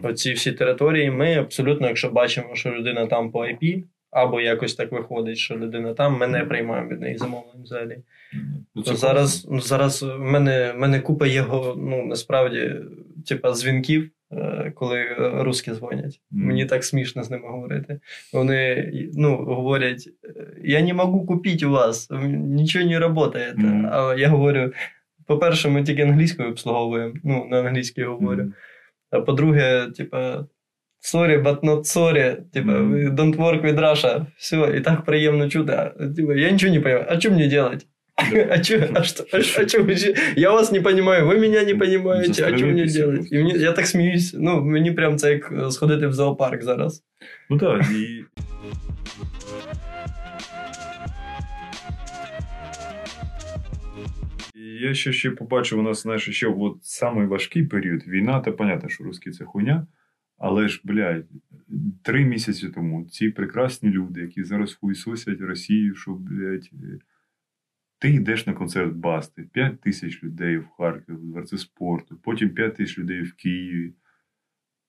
Оці всі території, ми абсолютно, якщо бачимо, що людина там по IP, або якось так виходить, що людина там, ми не приймаємо від неї замовлень взагалі. Зараз в мене купа його, ну, насправді, типа дзвінків, коли русські дзвонять. Мені так смішно з ними говорити. Вони, ну, говорять, я не можу купити у вас, нічого не працює. А я говорю, по-перше, ми тільки англійською обслуговуємо, ну, на англійській говорю. А по-друге, типа, sorry, but not sorry, типа, don't work with Russia, все, і так приємно чути, типа, я нічого не розумію, а що мені робити? Я вас не понимаю, ви мене не понимаєте, а що мені делать? Я так сміюсь. Ну, мені прям це як сходити в зоопарк зараз. Ну так, і... Я ще побачив, у нас, знаєш, ще от самий важкий період. Війна, та понятно, що русські це хуйня, але ж, блядь, 3 місяці тому ці прекрасні люди, які зараз хуйсосять Росію, що, блядь, ти йдеш на концерт Басти, 5 тисяч людей в Харкові, в дворці спорту, потім 5 тисяч людей в Києві.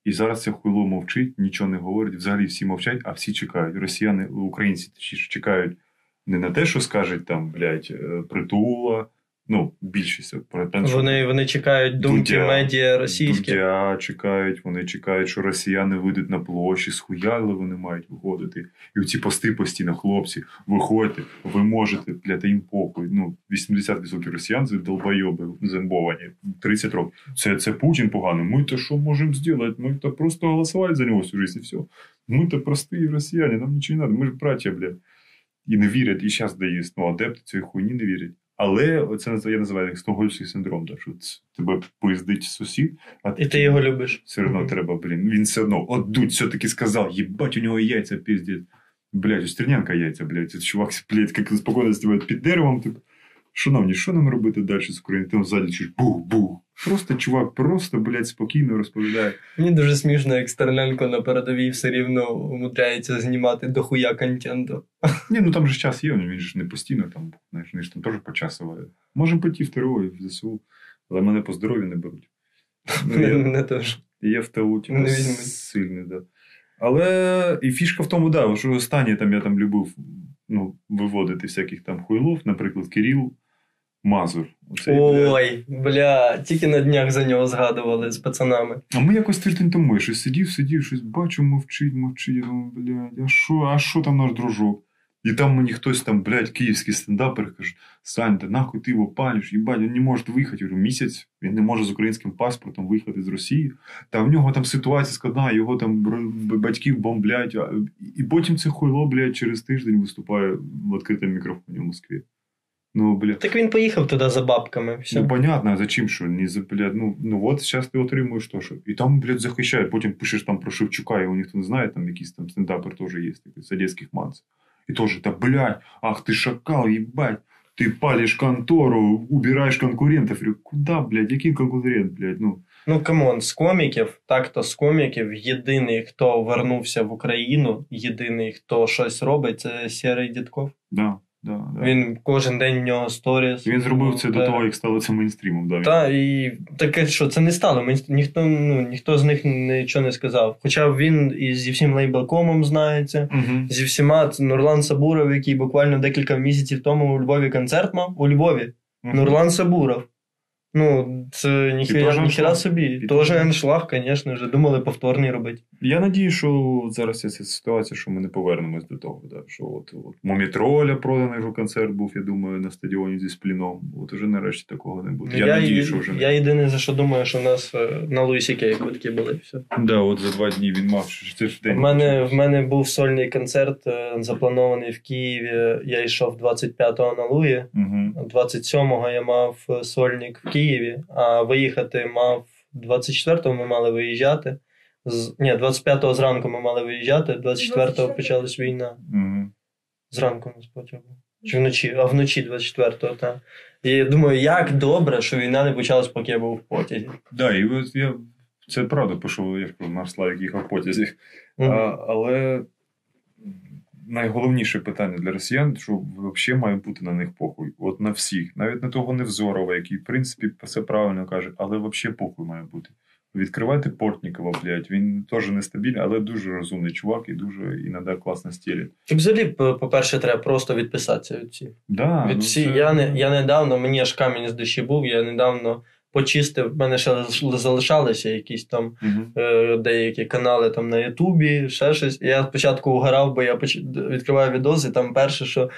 І зараз це хуйло мовчить, нічого не говорить, взагалі всі мовчать, а всі чекають. Росіяни, українці чекають не на те, що скажуть там, блядь, Притула, ну, більшість. Вони чекають думки Дудя, медіа російські. Дудя чекають, вони чекають, що росіяни вийдуть на площі, схуяли вони мають виходити. І оці пости постійно, хлопці, виходьте, ви можете, блядь, їм похуй. Ну, 80% росіян це долбойоби зомбовані, 30 років. Це Путін поганий, ми-то що можемо зробити? Ми-то просто голосували за нього всю життя і все. Ми-то прості росіяни, нам нічого не треба, ми ж браття, блядь. І не вірять, і зараз дають, ну, адепти цієї хуйні не вірять. Але це я називаю як стокгольмський синдром, так, що тебе поїздить сусід, а ти його любиш. Все одно треба, блін. Він все одно, от Дудь все-таки сказав, їбать, у нього яйця піздять. Блядь, у Стернянка яйця, блядь. Цей чувак, блядь, як спокійно стоїть під деревом. Типу, що нам робити далі з Україною? Там ззаді чуєш бух-бух. Просто чувак, блядь, спокійно розповідає. Мені дуже смішно, як Стерненко на передовій все рівно умудряється знімати дохуя контенту. Ні, ну там же час є, він ж не постійно там, знаєш, вони ж там теж почасували. Можемо піти в ТРО і в ЗСУ, але мене по здоров'ю не беруть. Мене теж. Я в ТУ, типу, сильний, так. Але і фішка в тому, да, що останнє там я там любив, ну, виводити всяких там хуйлов, наприклад, Кирил Мазур. Оцей, ой, бля, тільки на днях за нього згадували з пацанами. А ми якось тиждень тому, я щось сидів, щось бачу, мовчить, я думаю, блядь, а що там наш дружок? І там мені хтось там, блядь, київський стендапер, каже, Сань, та нахуй ти його палюш, їбать, він не може виїхати. Я говорю, місяць, він не може з українським паспортом виїхати з Росії. Та в нього там ситуація складна, його там батьків бомблять. І потім це хуйло, блядь, через тиждень виступає в відкритому мікрофоні в Москві. Ну, блядь. Так він поїхав туди за бабками. Все. Ну, понятно, а зачем, що? Не за, блядь, ну от, зараз ти отримуєш то, що. І там, блядь, захищають. Потім пишеш там про Шевчука, його ніхто не знає, там якийсь там стендапер теж є, такий, з одеських манців. І теж, та, блядь, ах, ти шакал, їбать, ти палиш контору, убираєш конкурентів. Я говорю, куда, блядь, який конкурент, блядь, ну. Ну, камон, з коміків, єдиний, хто вернувся в Україну, єдиний, хто щось робить, це Сєрий Дідков. Да. Да. Він кожен день у нього сторіс. Він зробив це до того, як стало це мейнстрімом. Да, так, і таке, що це не стало. Ніхто з них нічого не сказав. Хоча він і зі всім лейбл.комом знається, зі всіма. Нурлан Сабуров, який буквально декілька місяців тому у Львові концерт мав. У Львові. Нурлан Сабуров. Ну, це ніхіра собі. Тоже аншлаг, звісно ж. Думали повторний робити. Я надію, що зараз є ця ситуація, що ми не повернемось до того. Да? Що от Момітроля проданий вже концерт був, я думаю, на стадіоні зі спліном. От уже нарешті такого не буде. Я надію, що вже не. Я єдине, за що думаю, що в нас на Луїсі Кей квитки були. Все. Да, от за 2 дні він мав. Це ж день. В мене був сольний концерт, запланований в Києві. Я йшов 25-го на Луї. 27-го я мав сольник в Києві, а виїхати мав 24-го ми мали виїжджати. 25-го зранку ми мали виїжджати, 24-го почалась війна. Зранку ми спочатку. Чи вночі? А вночі 24-го, так. І я думаю, як добре, що війна не почалась, поки я був в потязі. Да, і це правда, пішов я в Марславік їхав в потязі. Але найголовніше питання для росіян, що взагалі має бути на них похуй. От на всіх. Навіть на того Невзорова, який, в принципі, все правильно каже, але взагалі похуй має бути. Відкривайте Портнікова, блядь, він теж нестабільний, але дуже розумний чувак і дуже іноді класно стілить. Взагалі, по-перше, треба просто відписатися від всіх. Да, від всіх. Це... Я недавно, мені аж камінь з душі був, я недавно почистив, в мене ще залишалися якісь там деякі канали там на Ютубі, ще щось. Я спочатку угорав, бо я відкриваю відоси, там перше, що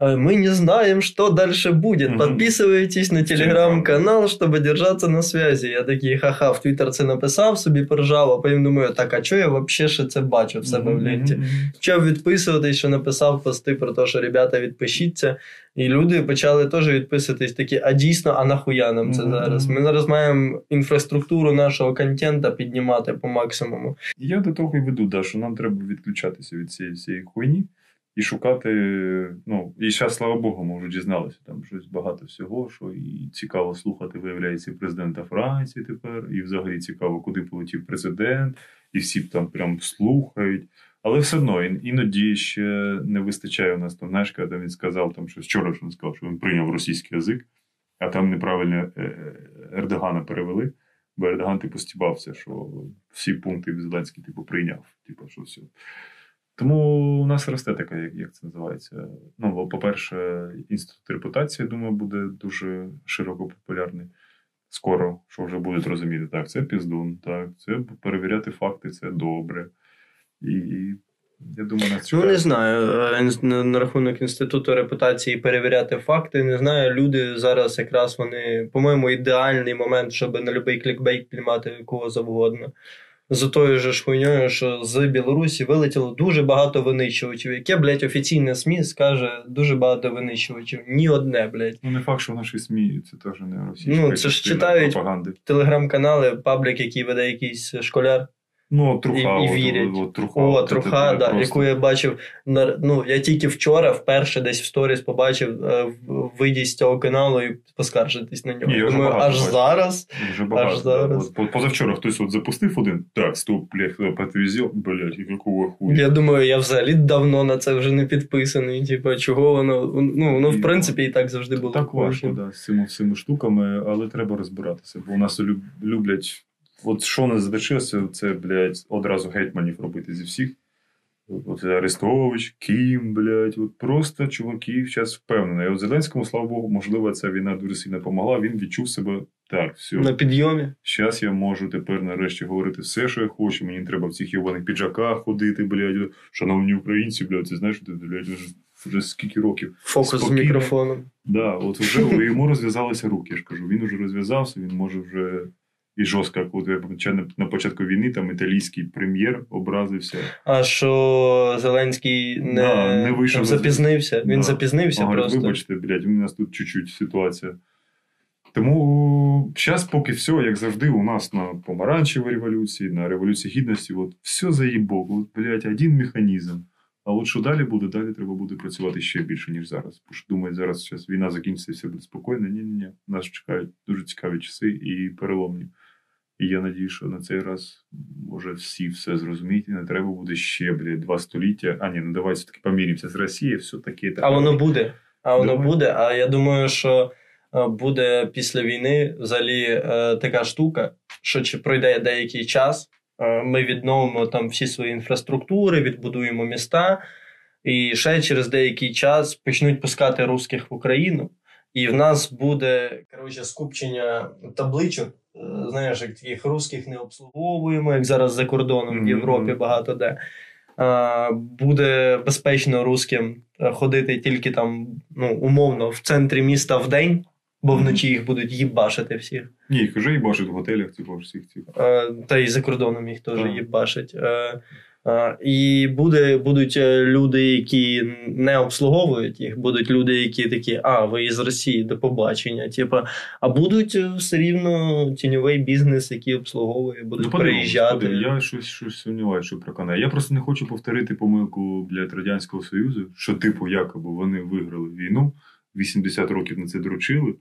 мы не знаем, что дальше будет. Mm-hmm. Подписывайтесь на телеграм-канал, чтобы держаться на связи. Я такий, ха-ха, в Твіттер це написав, собі поржав, а потім думаю, так, а чого я взагалі ще це бачу в себе в ленті? Почав відписуватись, що написав пости про те, що, ребята, відпишіться. І люди почали теж відписуватись такі, а дійсно, а нахуя нам це зараз? Ми зараз маємо інфраструктуру нашого контента піднімати по максимуму. Я до того і веду, да, що нам треба відключатися від цієї хуйні. І шукати, ну, і зараз, слава Богу, ми вже дізналися, там щось багато всього, що і цікаво слухати, виявляється, президента Франції тепер, і взагалі цікаво, куди полетів президент, і всі там прям слухають. Але все одно, іноді ще не вистачає у нас, там, знаєш, коли там він сказав, там, що вчора ж він сказав, що він прийняв російський язик, а там неправильно Ердогана перевели, бо Ердоган, типу, стібався, що всі пункти Зеленський, типу, прийняв, типу, що все. Тому у нас росте така, як це називається. Ну, по-перше, інститут репутації, думаю, буде дуже широко популярний. Скоро, що вже будуть розуміти, так, це піздун, так, це перевіряти факти, це добре. І я думаю, нас чекає. Ну, не знаю, на рахунок інституту репутації перевіряти факти, не знаю, люди зараз якраз вони, по-моєму, ідеальний момент, щоб на будь-який клікбейт піймати кого завгодно. За тою же хуйньою, що з Білорусі вилетіло дуже багато винищувачів. Яке, блядь, офіційне СМІ скаже дуже багато винищувачів? Ні одне, блядь. Ну, не факт, що наші СМІ, це теж не російська. Ну, це ж читають пропаганди. Телеграм-канали, паблік, який веде якийсь школяр. Ну, Труха, і вірять. Труха, да, просто... яку я бачив. Ну, я тільки вчора вперше десь в сторіс побачив вийдіть з цього каналу і поскаржитись на нього. Думаю, аж зараз. Позавчора хтось от запустив один, так, стоп, блядь, потвізів, блядь, якого хуя. Я думаю, я взагалі давно на це вже не підписаний. Типу, чого воно, ну, воно в принципі і так завжди було. Так важко, да, з цими штуками, але треба розбиратися, бо у нас люблять... От що нас звичилося, це, блядь, одразу гетьманів робити зі всіх. От Арестович, Кім, блядь, от просто чуваки зараз впевнені. І от Зеленському, слава Богу, можливо, ця війна дуже сильно допомогла, він відчув себе так, все. На підйомі. Зараз я можу тепер нарешті говорити все, що я хочу, мені не треба в цих йобаних піджаках ходити, блядь. Шановні українці, блядь, ти знаєш, ти, блядь, вже скільки років. Фокус спокійно. З мікрофоном. Так, да, от вже йому розв'язалися руки, я ж кажу. Він вже розв'язався, він може вже... І жорстко, коли я пам'ятаю, на початку війни там італійський прем'єр образився. А що Зеленський не вийшов, запізнився? Він запізнився просто. Вибачте, блядь, у нас тут чуть-чуть ситуація. Тому зараз поки все, як завжди, у нас на помаранчевій революції, на революції гідності, от, все заїбокло, блядь, один механізм. А от що далі буде, далі треба буде працювати ще більше, ніж зараз. Бо ж думають, зараз війна закінчиться і все буде спокійно. Ні-ні-ні, нас чекають дуже цікаві часи і переломні. І я надію, що на цей раз може всі все зрозуміти, не треба буде ще, блядь, 2 століття. А ні, ну давай все-таки поміримося з Росією, все таке. А воно буде, буде. А я думаю, що буде після війни взагалі така штука, що чи пройде деякий час, ми відновимо там всі свої інфраструктури, відбудуємо міста, і ще через деякий час почнуть пускати русських в Україну. І в нас буде, коротше, скупчення табличок, знаєш, як таких русських не обслуговуємо, як зараз за кордоном в Європі багато де. Буде безпечно русським ходити тільки там, ну, умовно, в центрі міста в день, бо вночі їх будуть їбашити всіх. Ні, їх вже їбашать в готелях, типу, всіх цих. Та і за кордоном їх теж їбашать. І будуть люди, які не обслуговують їх, будуть люди, які такі, а, ви із Росії, до побачення. Типа, а будуть все рівно тіньовий бізнес, який обслуговує, будуть переїжджати. Я щось сумніваюся, що проканаю. Я просто не хочу повторити помилку, блядь, Радянського Союзу, що, типу, якоби вони виграли війну, 80 років на це дрочили,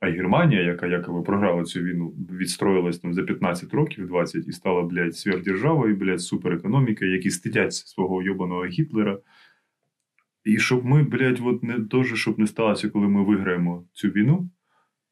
а Германія, яка якоби програла цю війну, відстроїлась там за 15 років, 20, і стала, блядь, сверхдержавою, блядь, суперекономікою, які стидять свого йобаного Гітлера. І щоб ми, блядь, от не дуже, щоб не сталося, коли ми виграємо цю війну,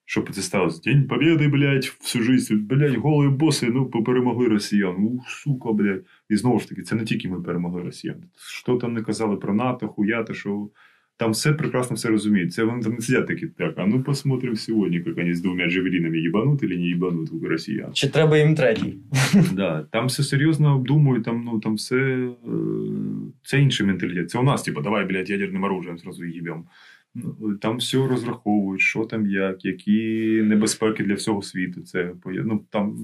щоб це сталося День Побєди, блядь, всю життя, блядь, голі боси, ну, поперемогли росіян. Сука, блядь. І знову ж таки, це не тільки ми перемогли росіян. Що там не казали про НАТО, хуята, що... Там все прекрасно, все розуміють. Це вони там не сидять такі, так, а ну посмотрим сьогодні, як вони з 2 джавелінами їбануть або не їбануть росіян. Чи треба їм третій? Да, там все серйозно обдумують, там, ну, там все... Це інший менталітет. Це у нас, типу, давай, блядь, ядерним оружием зразу їб'ємо. Там все розраховують, що там як, які небезпеки для всього світу. Це там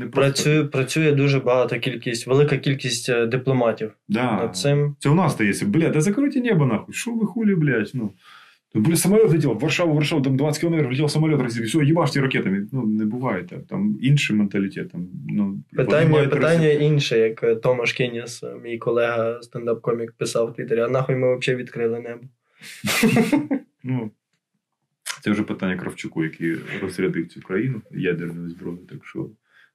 не просто... Працює дуже багато кількість, велика кількість дипломатів над цим. Це у нас стається. Бля, закройте небо нахуй, що ви хулі, блядь, Блин, самолет летел, Варшава, там 20 километров летел самолет, все, ебашьте ракетами. Не буває так, там інший менталітет. Питання інше, як Томаш Кініс, мій колега, стендап-комік, писав в Твіттері, а нахуй ми взагалі відкрили небо? Це вже питання Кравчуку, який розрядив цю країну ядерною зброєю, так що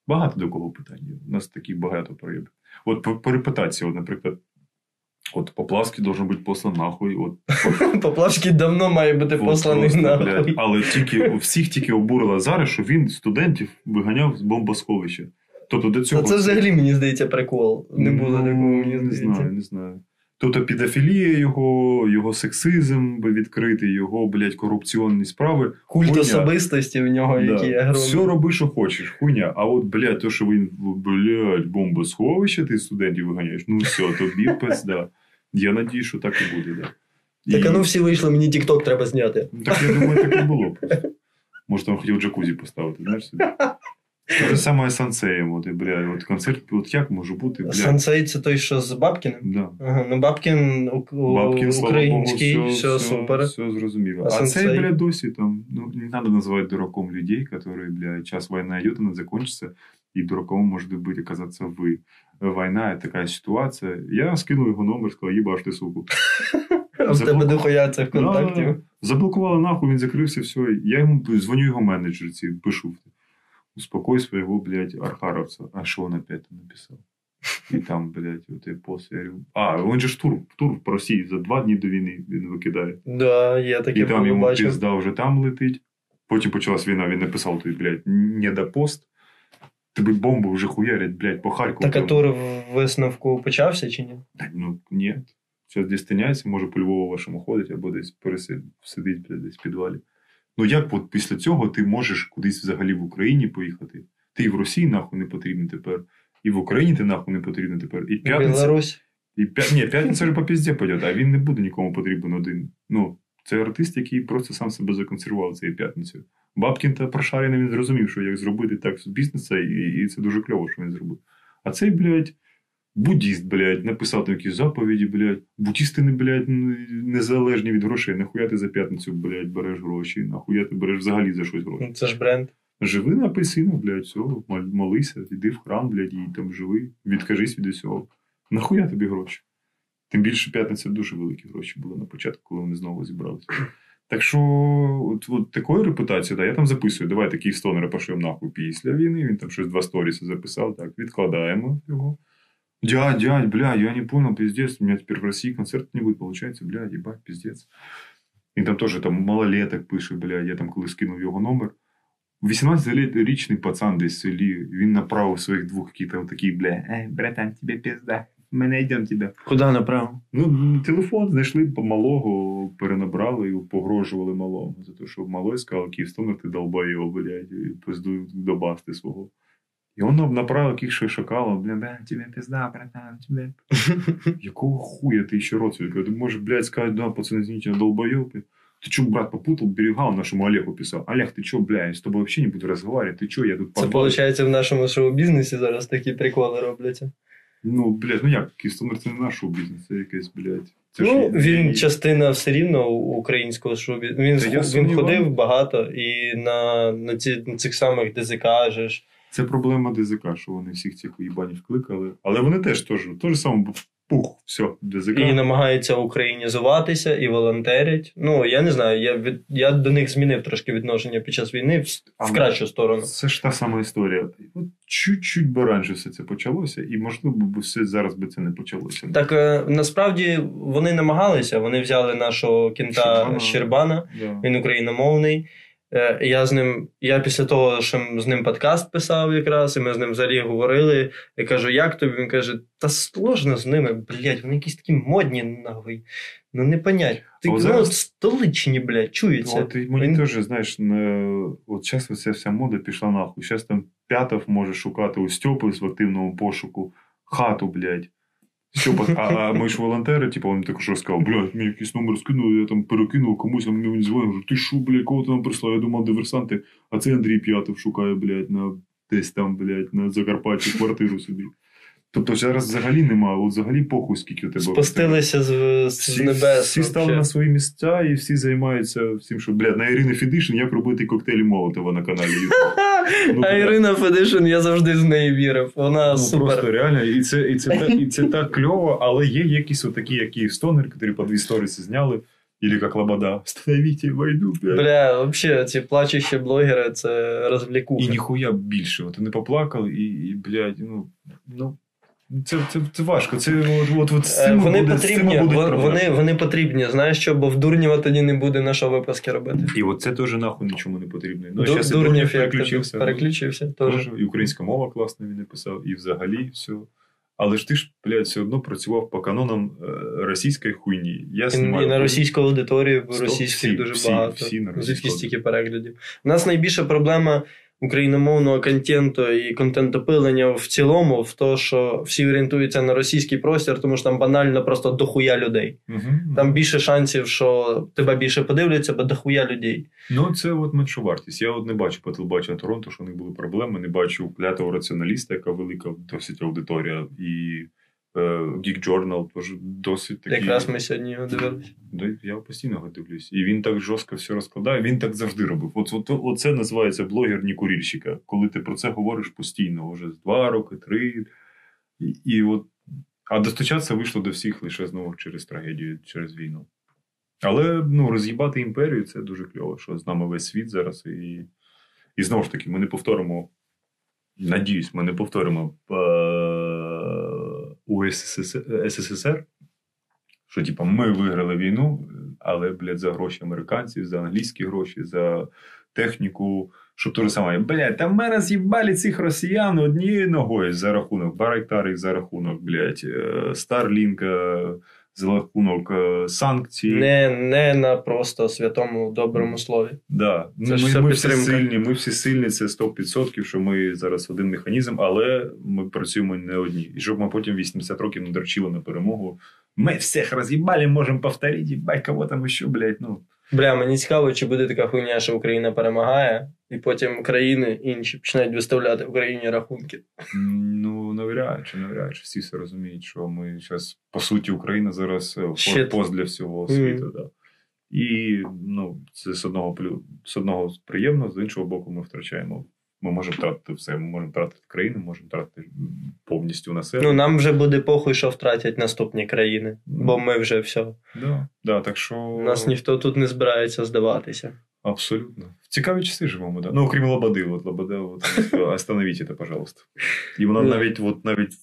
багато до кого питань. У нас такі багато проєбів. От по репутації, наприклад, Поплавський должен бути посланий нахуй. Поплавський давно має бути посланий нахуй. Але всіх тільки обурило зараз, що він студентів виганяв з бомбосховища. Тобто до цього... Це взагалі, мені здається, прикол. Не було такого, мені здається. Не знаю. Тобто педофілія його сексизм відкритий, його, блядь, корупційні справи. Культ особистості в нього, які я громадю. Все роби, що хочеш, хуйня. А от, блядь, то, що він, бомбосховище, ти студентів виганяєш, все, тобі пизда. Я надію, що так і буде, да. Так, всі вийшли, мені тік-ток треба зняти. Так, я думаю, так і було. Може, там хотів джакузі поставити, знаєш собі? Те ж саме Сансеєм, концерт, як може бути, бля. Сансей – це той, що з Бабкіним? Да. Ага, Бабкін, український, Богу, все супер. Все зрозуміло. А Сансей, бля, досі там, не треба називати дураком людей, які, бля, час війна йде, вона закінчиться, і дураком може бути, оказатися ви. Війна, така ситуація. Я скинув його номер, сказав, їбаш ти, суку. В тебе дохуя це в контакті. Заблокували нахуй, він закрився, все. Я йому дзвоню його менеджерці, пишу. Успокой своего, блядь, архаровца. А что он опять написал? И там, блядь, вот и после... он же тур по Росії за 2 дні до війни він викидає. Да, я таке побачив. І там йому пізда вже там летить. Потім почалась війна, він написав той, блядь, не до пост. Тобі бомби вже хуярять, блядь, по Харкову. Так, а тур в висновку почався чи ні? Ні. Зараз десь тиняється, може по Львову вашому ходить, або десь сидить, блядь, десь в підвалі. Як після цього ти можеш кудись взагалі в Україні поїхати? Ти і в Росії нахуй не потрібен тепер, і в Україні ти нахуй не потрібен тепер, і п'ятниця... Білорусь? П'ятниця вже по пізді пойде, а він не буде нікому потрібен один. Це артист, який просто сам себе законсервував цією п'ятницею. Бабкін та Прошаріна, він зрозумів, що як зробити так з бізнеса, і це дуже кльово, що він зробив. А цей, блядь, буддіст, блядь, написав там якісь заповіді, блядь. Буддісти, блядь, незалежні від грошей. Нахуя ти за п'ятницю, блядь, береш гроші? Нахуя ти береш взагалі за щось гроші? Це ж бренд. Живи на апельсинах, блядь, все. Молися, йди в храм, блядь, і там живи. Відкажись від усього. Нахуя тобі гроші? Тим більше п'ятниця дуже великі гроші були на початку, коли вони знову зібралися. Так що, от такої репутації, да, я там записую, давайте Київстонера пошлем нахуй після війни. Він там щось 2 сторіси записав, так, відкладаємо його. Дядь, бля, я не понял, пиздец, у меня теперь в России концерт не будет, получается, бля, ебать, пиздец. И там тоже малолеток пишет, бля, я там коли скинув його номер. 18-річний пацан десь в селі, він направив своїх 2 какие-то вот такие, бля, братан, тебе пизда, ми найдем тебе. Куда направив? Телефон знайшли по малого, перенабрали і погрожували малому. За те, що малой сказав, Київстонер, ти долбаєв, блядь, і пиздуй до басти свого. І воно направило якихось шакалів, бля, тебе пизда, братан, тебе. Якого хуя ти ще рот свій? Ти можеш, блядь, сказати, да, пацани, извините, долбойопи. Ти чо, брат, попутал берега, нашому Олегу писав. Олег, ти чо, бля, я з тобою взагалі не буду розмовляти, ти чо, я тут... Це, виходить, в нашому шоу-бізнесі зараз такі приколи робляться. Блядь, як, Київстонер, це не наш шоу-бізнес, це якесь, блядь... він частина все рівно українського шоу-бізнесу. Він ходив багато і на цих самих ДЗК, кажеш. Це проблема ДЗК, що вони всіх цих уїбанів кликали. Але вони теж саме, пух, все, ДЗК. І намагаються українізуватися, і волонтерять. Я не знаю, я до них змінив трошки відношення під час війни в кращу сторону. Це ж та сама історія. Чуть-чуть би раніше все це почалося, і, можливо, все зараз би це не почалося. Так, насправді, вони намагалися. Вони взяли нашого кінта Щербана, він україномовний. Я після того, що з ним подкаст писав якраз, і ми з ним взагалі говорили, я кажу, як тобі? Він каже, та сложно з ними, блядь, вони якісь такі модні, нахуй, не понять. Столичні, блядь, чуються. Мені теж, знаєш, от зараз оця вся мода пішла нахуй, зараз там П'ятов може шукати у Стьопи в активному пошуку хату, блядь. А ми ж волонтери, типу, він також розказав, блядь, мені якийсь номер скинули, я там перекинув комусь, а мені він дзвонив, кажу, ти що, блядь, кого ти нам прислав? Я думав, диверсанти, а це Андрій П'ятов шукає, блядь, на десь там, блядь, на Закарпатті квартиру собі. Тобто зараз взагалі немає, от взагалі похуй, скільки у тебе. Спустилися з небес. Всі стали на свої місця і всі займаються всім, що, блядь, на Ірини Федишин як робити коктейлі Молотова на каналі. А Ірина Федишин, я завжди в неї вірив. Вона супер. Просто реально, і це так кльово, але є якісь отакі, як і стонер, які по дві сторіси зняли, або як Лобода. Становіться, войду, блядь. Бля, взагалі, ці плачущі блогери, це розвлікуха. І ніхуя більше, от вони поплакали і, блядь, ну... Це важко. Вони потрібні. Знаєш що, бо в Дурнєва тоді не буде на що випуски робити. І от це теж нахуй нічому не потрібно. Ну, Дурнєв переключився. Теж. І українська мова класно він написав, і взагалі все. Але ж ти ж, блядь, все одно працював по канонам російської хуйні. І на російську аудиторію, російських дуже багато. Звідки стільки переглядів. У нас найбільша проблема україномовного контенту і контентопилення в цілому в те, що всі орієнтуються на російський простір, тому що там банально просто дохуя людей. Там більше шансів, що тебе більше подивляться, бо дохуя людей. Ну, це от меншовартість. Я от не бачу по телебаченню Торонто, що в них були проблеми, не бачу клятого раціоналіста, яка велика досить аудиторія, і Geek Journal теж досить такий. Якраз ми сьогодні його дивилися. Я постійно його дивлюсь. І він так жорстко все розкладає. Він так завжди робив. Оце називається блогер нікурільщика. Коли ти про це говориш постійно. Вже 2 роки, 3. А достачатися вийшло до всіх лише знову через трагедію, через війну. Але роз'їбати імперію – це дуже кльово, що з нами весь світ зараз. І знову ж таки, ми не повторимо, надіюсь, ми не повторимо у СССР, що типу, ми виграли війну, але, блядь, за гроші американців, за англійські гроші, за техніку, щоб те ж саме, блядь, там ми роз'їбали цих росіян однією ногою за рахунок Барайтарів, за рахунок, блядь, Старлінка, за рахунок санкцій. Не на просто святому доброму слові. Да. Ми всі сильні, це 100%, що ми зараз один механізм, але ми працюємо не одні. І щоб ми потім 80 років не дорчили на перемогу. Ми всіх роз'їбали, можемо повторити, бать, кого там ще, блядь, ну. Бля, мені цікаво, чи буде така хуйня, що Україна перемагає, і потім країни інші починають виставляти Україні рахунки. Ну, навряд чи. Всі все розуміють, що ми зараз, по суті, Україна зараз форпост для всього світу. Да. І, це з одного приємно, з іншого боку, ми втрачаємо. Ми можемо втратити все. Ми можемо втратити країни, можемо втратити повністю населення. Нам вже буде похуй, що втратять наступні країни. Бо ми вже все. Да, так що... Нас ніхто тут не збирається здаватися. Абсолютно. В цікаві часи живемо, да. Окрім Лободи. Лобода, остановіть це, пожалуйста. І вона навіть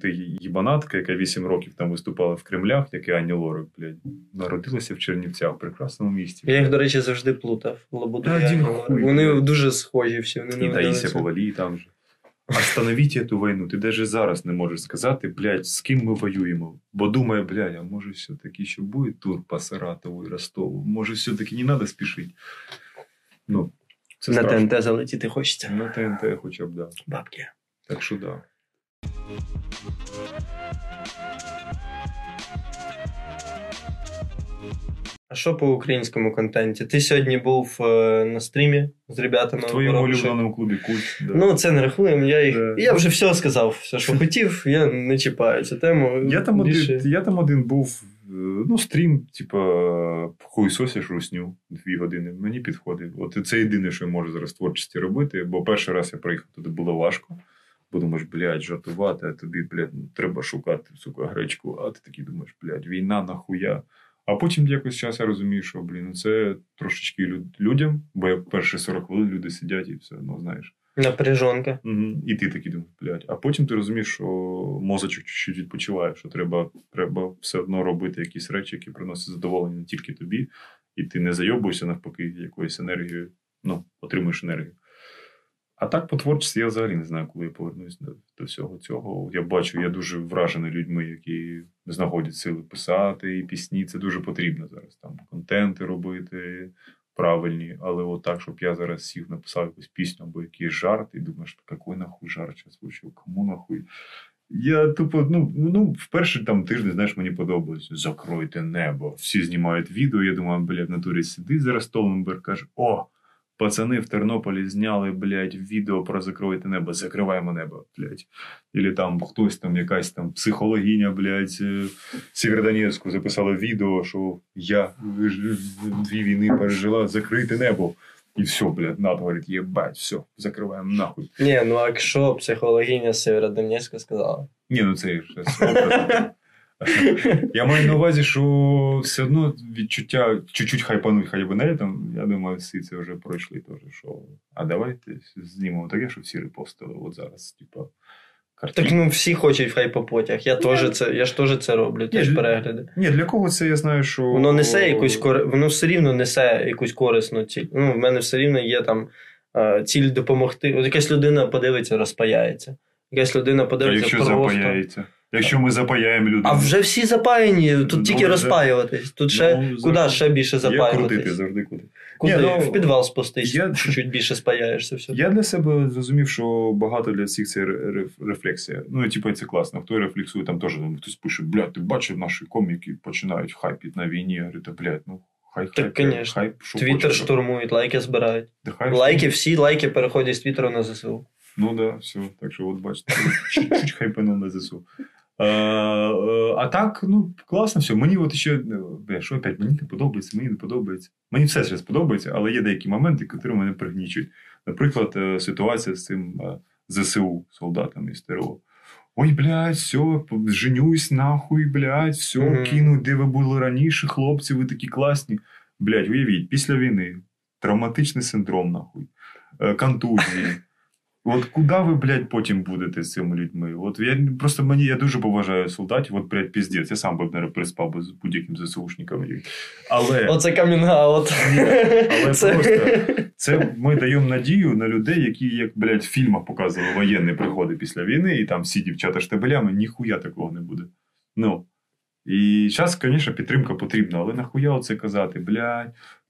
та їбанатка, яка 8 років там виступала в Кремлях, як і Ані Лорак, блядь, народилася в Чернівцях, в прекрасному місті. Я їх, до речі, завжди плутав. Лободу і Ані Лорак. Вони дуже схожі всі. І Таїсія Повалій там же. Остановіть эту війну. Ти навіть зараз не можеш сказати, блядь, з ким ми воюємо. Бо думає, блядь, а може все-таки ще буде тур по Саратову і Ростову? Може все-таки не треба спішити? На ТНТ залетіти хочеться? На ТНТ хоча б, да. Бабки. Так що, да. А що по українському контенті? Ти сьогодні був на стрімі з ребятами. В твоєму улюбленому клубі Культ. Да. Це не рахуємо. Я вже все сказав, все, що хотів. Я не чіпаю цю тему. Я там один був, стрім, хуйсосиш русню 2 години. Мені підходить. От це єдине, що я можу зараз творчості робити, бо перший раз я приїхав туди, було важко. Бо думаєш, блядь, жартувати, а тобі, блядь, треба шукати, сука, гречку. А ти такий думаєш, блядь, війна нахуя. А потім якось час я розумію, що, це трошечки людям, бо я перші 40 хвилин люди сидять і все одно, знаєш. Напряжонка. Угу. І ти такий думаєш, блядь. А потім ти розумієш, що мозочок чуть-чуть відпочиває, що треба все одно робити якісь речі, які приносять задоволення не тільки тобі, і ти не зайобуєшся навпаки якоюсь енергією, отримуєш енергію. А так по творчості я взагалі не знаю, коли я повернусь до всього цього. Я бачу, я дуже вражений людьми, які знаходять сили писати і пісні. Це дуже потрібно зараз. Там контенти робити правильні. Але так, щоб я зараз сів, написав якусь пісню або якийсь жарт, і думаєш, який нахуй жарт зараз вийшов, кому нахуй? Я тупо, в перший тиждень, мені подобалось. Закройте небо. Всі знімають відео. Я думаю, в натурі сидить зараз Толленберг, каже, о, пацани в Тернополі зняли, відео про закройте небо, закриваємо небо, Ілі там хтось там, якась там психологиня, Сєвєродонецьку записала відео, що я дві війни пережила, закрите небо. І все, НАТО говорить, єбать, все, закриваємо нахуй. Ні, а якщо психологиня Сєвєродонецька сказала? Ні, це ж слово. Я маю на увазі, що все одно відчуття, чуть-чуть хайпануть, я думаю, всі це вже пройшли теж, що, а давайте знімемо таке, що всі репостили, зараз, картинки. Так, всі хочуть в хайпопотяг, я ж теж це роблю, теж перегляди. Ні, для кого це, я знаю, що... Воно все рівно несе якусь корисну ціль, в мене все рівно є там ціль допомогти, якась людина подивиться, розпаяється, якась людина подивиться просто... А якщо запаяється? Якщо ми запаяємо людей. А вже всі запаяні, тут тільки розпаюватись. Тут ще більше запаюватись. Я крутити завжди куди. В підвал спустись, чуть-чуть більше спаяєшся. Все. Я для себе зрозумів, що багато для всіх це рефлексія. Це класно. Хто рефлексує, там теж хтось пише, ти бачив, наші коміки починають хайпити на війні. Я говорю, хайп. Так, звісно. Твіттер штурмують, лайки збирають. Всі лайки переходять з Твіттеру на ЗСУ. Все. Так що, бачите, чуть-чуть хайпанув на ЗСУ. А так, класно все. Мені мені не подобається. Мені все зараз подобається, але є деякі моменти, які мене пригнічують. Наприклад, ситуація з цим ЗСУ, солдатами із ТРО. Ой, все, женюсь нахуй, все, кину, де ви були раніше, хлопці, ви такі класні. Уявіть, після війни, травматичний синдром, контузії. Куди ви, потім будете з цими людьми? Я дуже поважаю солдатів, піздець, я сам би не переспав би з будь-яким ЗСУшником. Але... Оце камінг-аут. Ми даємо надію на людей, які, як, в фільмах показували воєнні приходи після війни, і там всі дівчата штабелями, ніхуя такого не буде. І зараз, звісно, підтримка потрібна, але нахуя оце казати?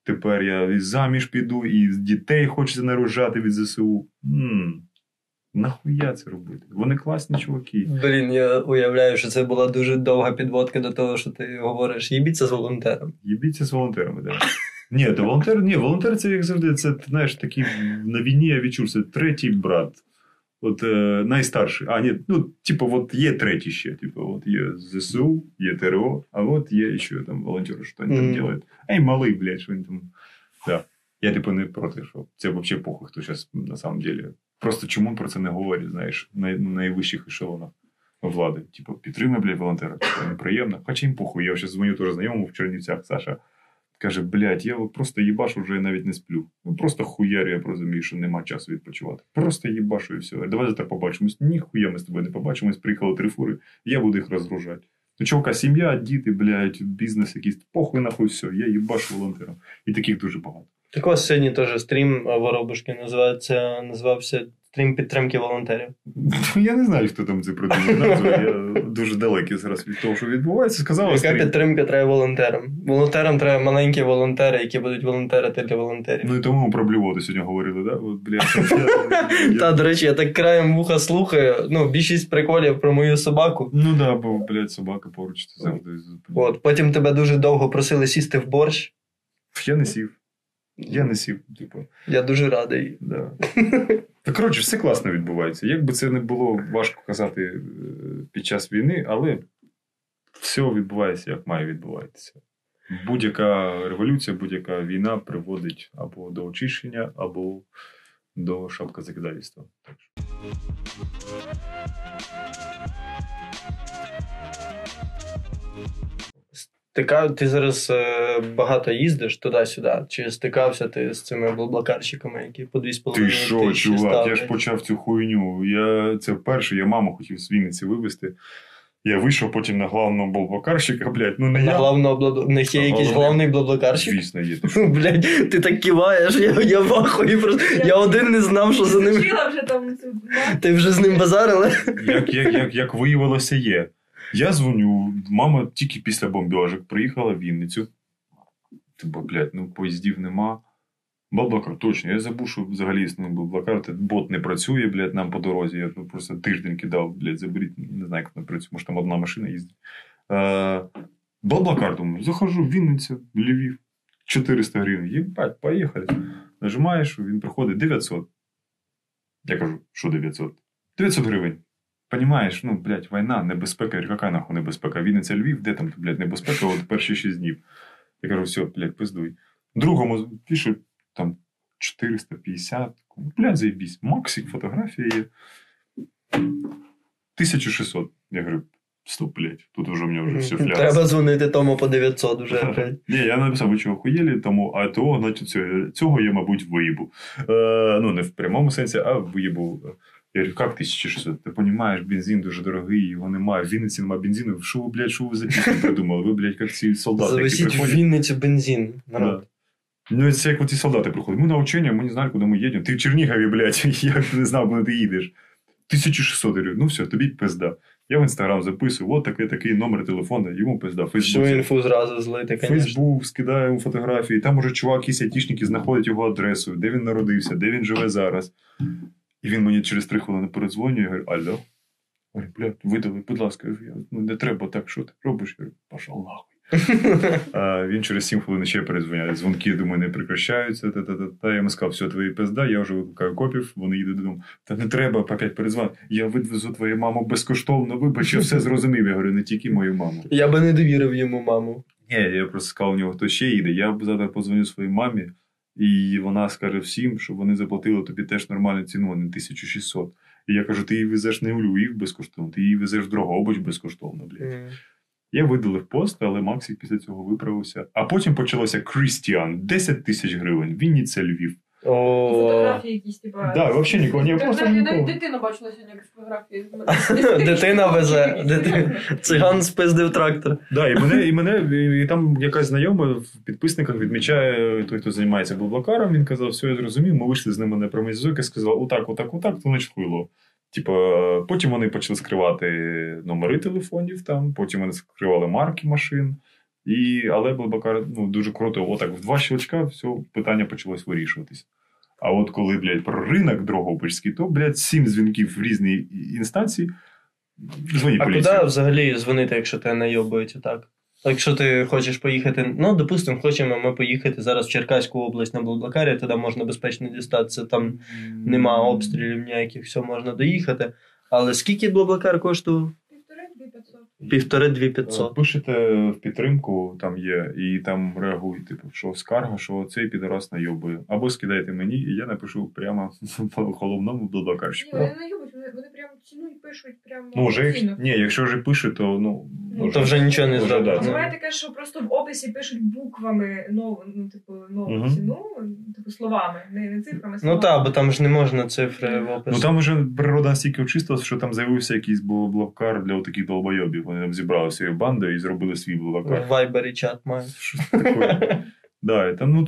Тепер я і заміж піду, і дітей хочеться народжати від ЗСУ. Нахуя це робити? Вони класні чуваки. Я уявляю, що це була дуже довга підводка до того, що ти говориш, їбіться з волонтером. Їбіться з волонтерами, так. Волонтер це, як завжди, це, такий, на війні я відчув, це третій брат. Найстарший. Є третій ще. Є ЗСУ, є ТРО, а є ще там волонтери, що вони там роблять. Ай, малий, що вони там... Да. Я, не проти, що це взагалі похуй, хто зараз, на самом деле. Просто чому про це не говорять, на найвищих ешелонах влади. Підтримай, волонтера, це неприємно. Хоча їм похуй. Я зараз дзвоню теж знайомому в Чернівцях, Саша. Каже, я просто їбашу, вже навіть не сплю. Просто хуярю, я розумію, що нема часу відпочивати. Просто їбашу і все. Давай завтра побачимось. Ніхуя ми з тобою не побачимось. Приїхали 3 фури, я буду їх розгружати. Чувака, сім'я, діти, бізнес якийсь. Похуй нахуй все, я їбашу волонтером. І таких дуже багато. Так у вас сьогодні теж стрім Воробушки називався стрім підтримки волонтерів. Я не знаю, хто там це придумав назву. Я дуже далекий зараз від того, що відбувається. Яка підтримка треба волонтерам? Волонтерам треба маленькі волонтери, які будуть волонтерити для волонтерів. І тому ми про блюводи сьогодні говорили, так? До речі, я так краєм вуха слухаю. Більшість приколів про мою собаку. Бо собака поруч завжди. Потім тебе дуже довго просили сісти в борщ. Я не сів. Я дуже радий. Да. Коротше, все класно відбувається. Як би це не було важко казати під час війни, але все відбувається, як має відбуватися. Будь-яка революція, будь-яка війна приводить або до очищення, або до шапкозакидальства. Ти зараз багато їздиш туди-сюди? Чи стикався ти з цими блаблакарщиками, які по 2,5 тисячі ставлять? Ти що, чувак, я ж почав цю хуйню. Це вперше, я маму хотів з Вінниці вивезти. Я вийшов потім на главного блаблакарщика, В них є якийсь главний блаблакарщик? Звісно, є. Ти так киваєш, я вахую просто. Я один не знав, що за ним. Ти вже з ним базарила? Як виявилося, є. Я дзвоню, мама тільки після бомбіжок приїхала в Вінницю. Поїздів нема. Блаблакар, точно. Я забув, що взагалі існує Блаблакар. Бот не працює, блядь, нам по дорозі. Я просто тиждень кидав, блядь, заберіть. Не знаю, як воно працює. Може, там одна машина їздить. Блаблакар, думаю, захожу в Вінницю, в Львів. 400 гривень. Єбать, поїхали. Нажимаєш, він приходить. 900. Я кажу, що 900? 900 гривень. Понимаєш, ну, блядь, війна, небезпека. Яка нахуй небезпека? Вінниця, Львів, де там, блядь, небезпека? От перші 6 днів. Я кажу, все, блядь, пиздуй. Другому пишу, там, 450. Блядь, заєбісь. Максик, фотографія є. 1600. Я говорю, стоп, блядь, тут вже у мене вже все фляс. Треба дзвонити тому по 900 вже, блядь. Ні, я написав, ви чого хуєлі, тому АТО, значить, цього я, мабуть, виїбу. Ну, не в прямому сенсі, а виїбу. Я говорю, як 1600? Ти розумієш, бензин дуже дорогий, його немає, в Вінниці немає бензину. Що ви, блядь, що ви за пісню придумали? Ви, блядь, як ці солдати, які приходять. Зависіть в Вінницю бензин, народ. Да. Ну, це як ці солдати приходять. Ми на навчання, ми не знали, куди ми їдемо. Ти в Чернігові, блядь, як ти не знав, куди ти їдеш. 1600, я говорю, ну все, тобі пизда. Я в Інстаграм записую, от такий номер телефону, йому пизда. Всю інфу зразу злити, звісно. Фейсбук, скидаю йому фотографії, там уже чувак, якісь айтішники знаходять його адресу, де він народився, де він живе зараз. І він мені через 3 хвилини передзвонює, я говорю, алло, блядь, видали, будь ласка, я говорю, ну не треба так, що ти робиш? Я говорю, пошел нахуй. Він через 7 хвилин ще передзвоняє, дзвонки до мене прекращаються, я йому сказав, все, твої пизда, я вже викликаю копів, вони їдуть додому. Та не треба, опять передзвонити, я відвезу твою маму безкоштовно, вибач, я все зрозумів, я говорю, не тільки мою маму. Я би не довірив йому маму. Ні, я просто сказав, у нього хто ще їде, я завтра подзвоню своїй мамі, і вона скаже всім, щоб вони заплатили тобі теж нормальну ціну, а не 1600. І я кажу, ти її везеш не у Львів безкоштовно, ти її везеш в Дрогобич безкоштовно, блядь. Я видалив пост, але Максик після цього виправився. А потім почалося Крістіан, 10 тисяч гривень, Вінниця, Львів. Фотографії якісь, типа... Да, взагалі нікого, я просто нікого. Дитина бачила сьогодні якісь фотографії. Дитина везе. Циган спиздив трактор. Да, і там якась знайома в підписниках відмічає той, хто займається Блаблакаром, він казав, все, я зрозумів, ми вийшли з ними на промізок і сказав, отак, то наче хуйло. Типа, потім вони почали скривати номери телефонів там, потім вони скривали марки машин. Але Блаблакар, ну, дуже круто, отак, в 2 щелчка, все, питання почалось вирішуватись. А от коли, блядь, про ринок Дрогобичський, то, блядь, 7 дзвінків в різні інстанції, дзвоніть поліцію. А куди взагалі дзвонити, якщо тебе найобують так? Якщо ти хочеш поїхати, ну, допустимо, хочемо ми поїхати зараз в Черкаську область на Блаблакарі, туди можна безпечно дістатися, там нема обстрілів ніяких, все, можна доїхати. Але скільки Блаблакар коштував? 1,5-2,500. Пишете в підтримку, там є, і там реагують, типу, що скарга, що цей підорас найобує. Або скидайте мені, і я напишу прямо по головному Блаблакарщику. Вони найобують, вони прямо ціну і пишуть прямо офіційно. Ні, якщо вже пишуть, то, то вже нічого не зробити. Буває таке, що просто в описі пишуть буквами нову ціну, типу словами, не цифрами, словами. Ну так, бо там ж не можна цифри в описі. Ну там вже природа стільки очистилась, що там з'явився якийсь Блаблакар для отаких долбойобів. Вони там зібрали свою банду і зробили свій Блаблакар. В Вайбері чат мають. Щось таке. Да, там,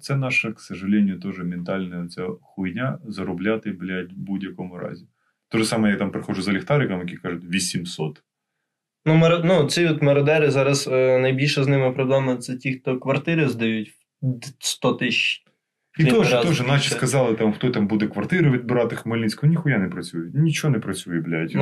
це наша, к сожалению, теж ментальна ця хуйня заробляти, блядь, в будь-якому разі. Те ж саме я там приходжу за ліхтариком, які кажуть 800. Ці от мародери зараз найбільша з ними проблема це ті, хто квартири здають 100 тисяч. І теж, наче сказали, там, хто там буде квартиру відбирати Хмельницького, ніхуя не працює, нічого не працює, блядь.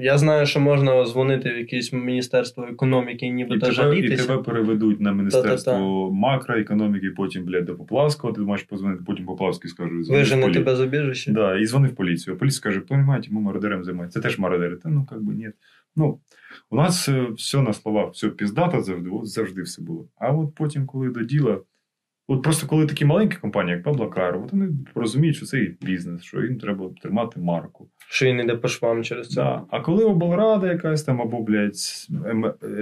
Я знаю, що можна дзвонити в якесь міністерство економіки, нібито жалітися. І тебе переведуть на міністерство макроекономіки, потім, блядь, до Поплавського, ти маєш позвонити, потім Поплавський скаже, вижене тебе з обіжища. Да, і дзвони в поліцію. А поліція каже, розумієте, ми мародерем займаємося. Це теж мародери. Та ну, як би, ні. Ну, у нас все на словах, все піздата завжди, завжди все було. А от потім, коли до діла. От просто коли такі маленькі компанії, як Блаблакар, вони розуміють, що це і бізнес, що їм треба тримати марку. Що їм не йде по швам через це. Да. А коли облрада якась там, або, блядь,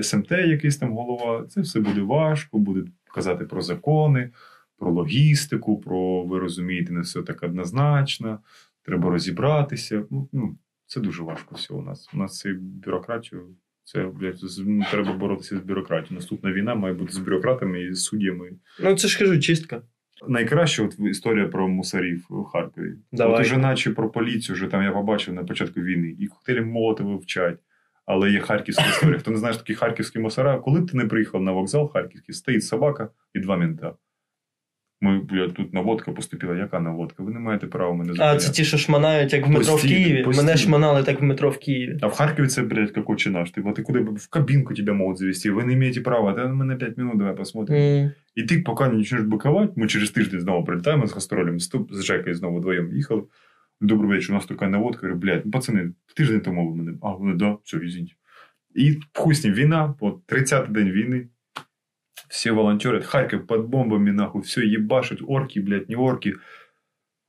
СМТ якийсь там голова, це все буде важко, буде казати про закони, про логістику, про, ви розумієте, не все так однозначно, треба розібратися. Це дуже важко все у нас. У нас це бюрократію... Це, блядь, треба боротися з бюрократією. Наступна війна має бути з бюрократами і з суддями. Це ж кажу, чистка. Найкраща історія про мусарів у Харкові. Давай. От уже наче про поліцію, вже там я побачив на початку війни. І коктейлі Молотова вчать. Але є харківська історія. Хто не знає, що такі харківські мусора, коли б ти не приїхав на вокзал харківський, стоїть собака і 2 мента. Ми, блядь, тут наводка поступила. Яка наводка? Ви не маєте права мене зупиняти. А це ті, що шманають, як в метро в Києві. Постійно. Мене шманали, так в метро в Києві. А в Харкові це, блядь, як очинаш. Ти куди? В кабінку тебе можуть завести. Ви не маєте права. Та ми на 5 минут, давай посмотрим. І ти поки не почнеш бикувати, ми через тиждень знову прилітаємо з гастролем, з Жекою знову вдвоєм їхали. Добрий вечір, у нас така наводка. Я говорю, блядь, пацани, тиждень тому ви мене. А, вони, да, все, візінь. І хуй з ним, війна, от 30-й день війни. Все волонтерят. Харьков под бомбами, нахуй. Все ебашат. Орки, блядь, не орки.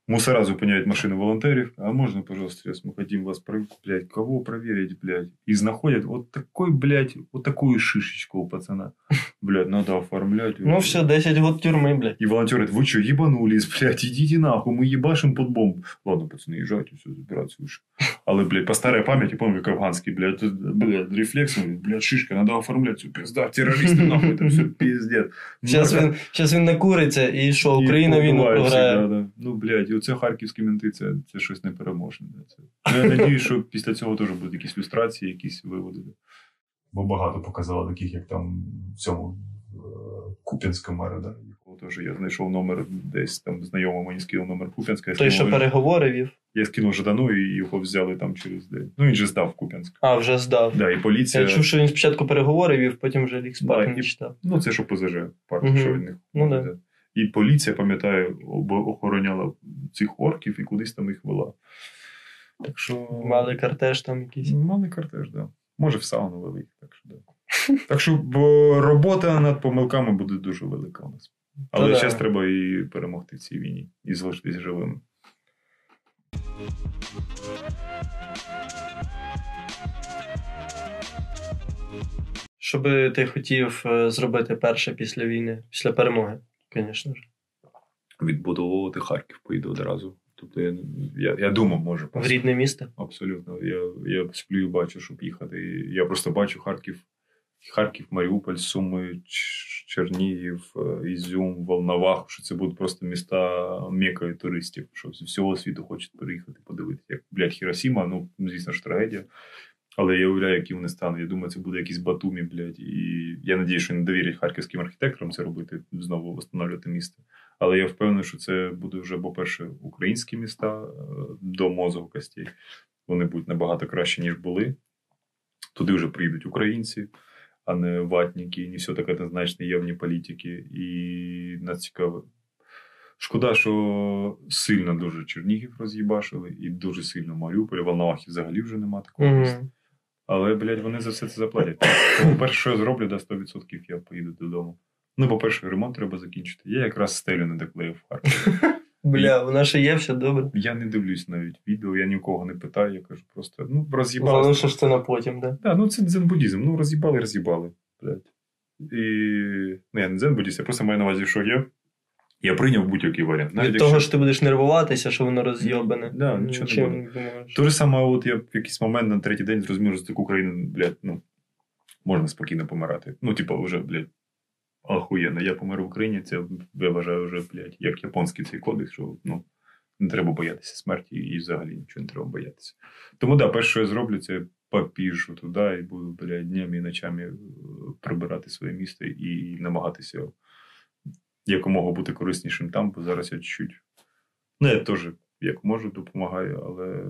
Мусора запыняют машину волонтеров. А можно, пожалуйста, сейчас мы хотим вас проверить, блядь. Кого проверить, блядь? И находят вот такой, блядь, вот такую шишечку у пацана. Блядь, надо оформлять. Ну все, 10 год тюрьмы, блядь. И волонтерят, вы что, ебанулись, блядь? Идите нахуй, мы ебашим под бомбу. Ладно, пацаны, езжайте, все, забираться выше. Але, блядь, по старой памяти, помню, как афганский, блядь, рефлекс, блядь, шишка, надо оформлять, все, пизда, террористы, нахуй, это все пиздец. Сейчас він накуриться, і що, Україна війну програє. Да, да. Ну, блядь, і оце харківські менти, це щось непереможне. Ну, я надію, що після цього теж будуть якісь люстрації, якісь виводи. Бо багато показало таких, як там в цьому Куп'янська мера, да? Тож я знайшов номер десь, там знайомий мені скинув номер Куп'янська. Той, що переговори вів? Я скинув Жадану і його взяли там через день. Ну, він же здав Куп'янськ. А, вже здав. Да, і поліція... Я чув, що він спочатку переговори вів, потім вже лікс-парк не читав. Ну, це що ПЗЖ, парк, що від них. Ну, да. Да. І поліція, пам'ятаю, охороняла цих орків і кудись там їх вела. Так що... Мали кортеж там якийсь. Мали кортеж, да. Може, в сауну вели їх, так що, да. Так що робота над помилками буде дуже велика у нас. Але зараз треба і перемогти в цій війні, і залишитись живими. Що би ти хотів зробити перше після війни, після перемоги, звісно ж? Відбудовувати Харків, поїду одразу. Тобто я думав, може. В рідне місто? Абсолютно. Я сплю і бачу, щоб їхати. Я просто бачу Харків, Маріуполь, Суми, Чернігів, Ізюм, Волноваху, що це будуть просто міста мекою туристів, що з всього світу хочуть переїхати, подивитися. Як, блядь, Хіросіма, ну, звісно ж, трагедія. Але я уявляю, які вони стануть. Я думаю, це буде якийсь Батумі, блядь. І я надію, що не довірять харківським архітекторам це робити, знову встановлювати місто. Але я впевнений, що це буде вже, по-перше, українські міста до мозку костей. Вони будуть набагато краще, ніж були. Туди вже приїдуть українці, а не ватники, не все так однозначно, явні політики. І нас цікаво. Шкода, що сильно дуже Чернігів роз'їбашили, і дуже сильно Маріуполь. Волновахи взагалі вже нема такого міста. Але, блядь, вони за все це заплатять. Тому перше, що я зроблю, да, 100% я поїду додому. Ну, по-перше, ремонт треба закінчити. Я якраз стелю не доклеїв в Харкові. Бля, вона ще є, все добре. Я не дивлюсь навіть відео, я нікого не питаю, я кажу просто, ну, роз'їбали. Залишиш це на потім, да? Так, ну, це дзен-буддізм, ну, роз'їбали, блядь. І, ну, я не дзен-буддіст, я просто маю на увазі, що я прийняв будь-який варіант. Навіть від того, що ти будеш нервуватися, що воно роз'єбане. Так, да, нічого не буде. Те ж саме, от я в якийсь момент на третій день зрозумів, що таку країну, блядь, ну, можна спокійно помирати. Ну, типу, вже, блядь. Охуєнно, я помер в Україні, це я вважаю вже, блядь, як японський цей кодекс, що, ну, не треба боятися смерті і взагалі нічого не треба боятися. Тому, да, перше, що я зроблю, це попіжу туди і буду, блядь, днями і ночами прибирати своє місто і намагатися якомога бути кориснішим там, бо зараз я чуть-чуть, ну, я теж, як можу, допомагаю, але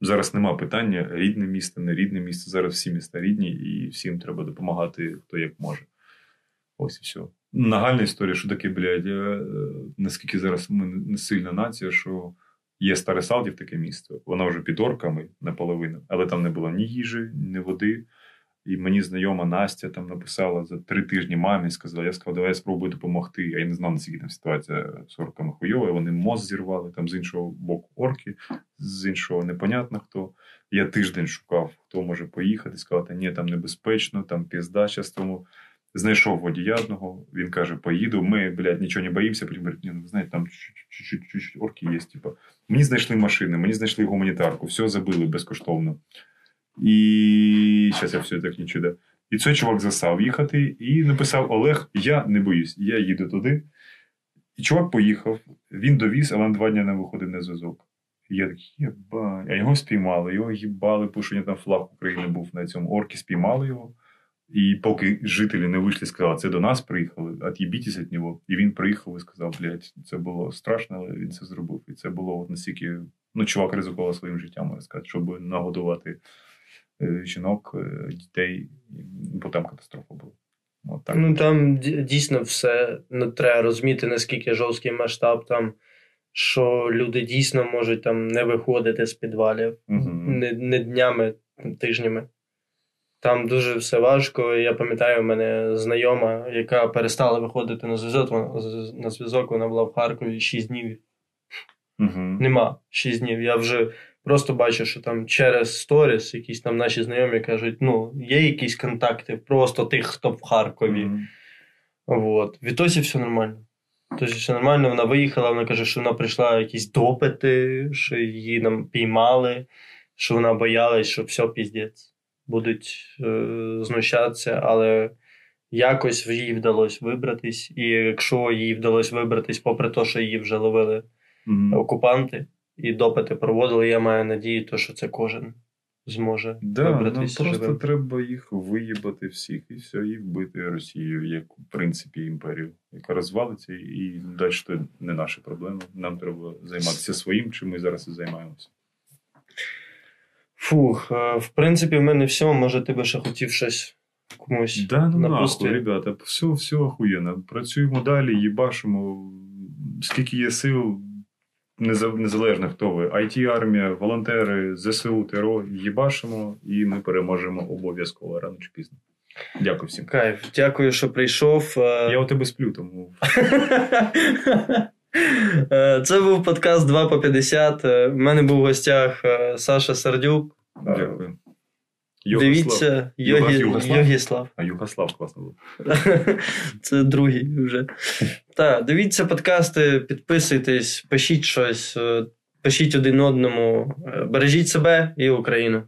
зараз нема питання, рідне місто, не рідне місто, зараз всі міста рідні і всім треба допомагати, хто як може. Ось і все. Нагальна історія, що таке, блядь, наскільки зараз ми не сильна нація, що є Старе Салтів, таке місто, вона вже під орками наполовину, але там не було ні їжі, ні води. І мені знайома Настя там написала за 3 тижні мамі, сказала, я сказав, давай я спробую допомогти. А я не знав, наскільки там ситуація з орками хуйова, вони мозг зірвали, там з іншого боку орки, з іншого непонятно хто. Я тиждень шукав, хто може поїхати, сказав, ні, там небезпечно, там пізда щас тому. Знайшов водія одного, він каже, поїду, ми, блядь, нічого не боїмося, говорить, ні, ну, знаєте, там чуть-чуть орки є, типа. Мені знайшли машини, мені знайшли гуманітарку, все забили безкоштовно. І зараз я все так не чудо. І цей чувак засав їхати і написав, Олег, я не боюсь, я їду туди. І чувак поїхав, він довіз, але 2 дні не виходив на зв'язок. І я такий, єбать, а його спіймали, його їбали, тому що там флаг України був на цьому, орки спіймали його. І поки жителі не вийшли і сказали, це до нас приїхали, от'єбітесь від нього. І він приїхав і сказав, блядь, це було страшно, але він це зробив. І це було от настільки... Ну, чувак ризикував своїм життям, можна сказати, щоб нагодувати жінок, дітей, бо там катастрофа була. От так. Ну, там дійсно все, треба розуміти, наскільки жорсткий масштаб там, що люди дійсно можуть там не виходити з підвалів, не днями, тижнями. Там дуже все важко. Я пам'ятаю, у мене знайома, яка перестала виходити на зв'язок, вона була в Харкові 6 днів. Нема 6 днів. Я вже просто бачу, що там через сторіс якісь там наші знайомі кажуть, ну, є якісь контакти просто тих, хто в Харкові. От. Відтоді все нормально. Тож все нормально, вона виїхала, вона каже, що вона прийшла якісь допити, що її нам піймали, що вона боялась, що все, піздець. Будуть знущатися, але якось їй вдалося вибратись. І якщо їй вдалося вибратись, попри те, що її вже ловили окупанти і допити проводили, я маю надію, то, що це кожен зможе вибратись. Да, просто треба їх виїбати всіх і все, і вбити Росію, як в принципі імперію, яка розвалиться, і далі це не наші проблеми. Нам треба займатися своїм, чим ми зараз і займаємося. Фух, в принципі, в мене все. Може, ти би ще хотів щось комусь напустити? Да, ну нахуй, ребята, все охуєнно. Працюємо далі, їбашимо, скільки є сил, незалежно хто ви. IT-армія, волонтери, ЗСУ, ТРО, їбашимо, і ми переможемо обов'язково, рано чи пізно. Дякую всім. Кайф, дякую, що прийшов. Я у тебе сплю, тому... Це був подкаст 2 по 50. У мене був в гостях Саша Сердюк. Дякую. Дивіться, Єгіслав. А Єгіслав класно був. Це другий вже. Так, дивіться подкасти, підписуйтесь, пишіть щось, пишіть один одному. Бережіть себе і Україну.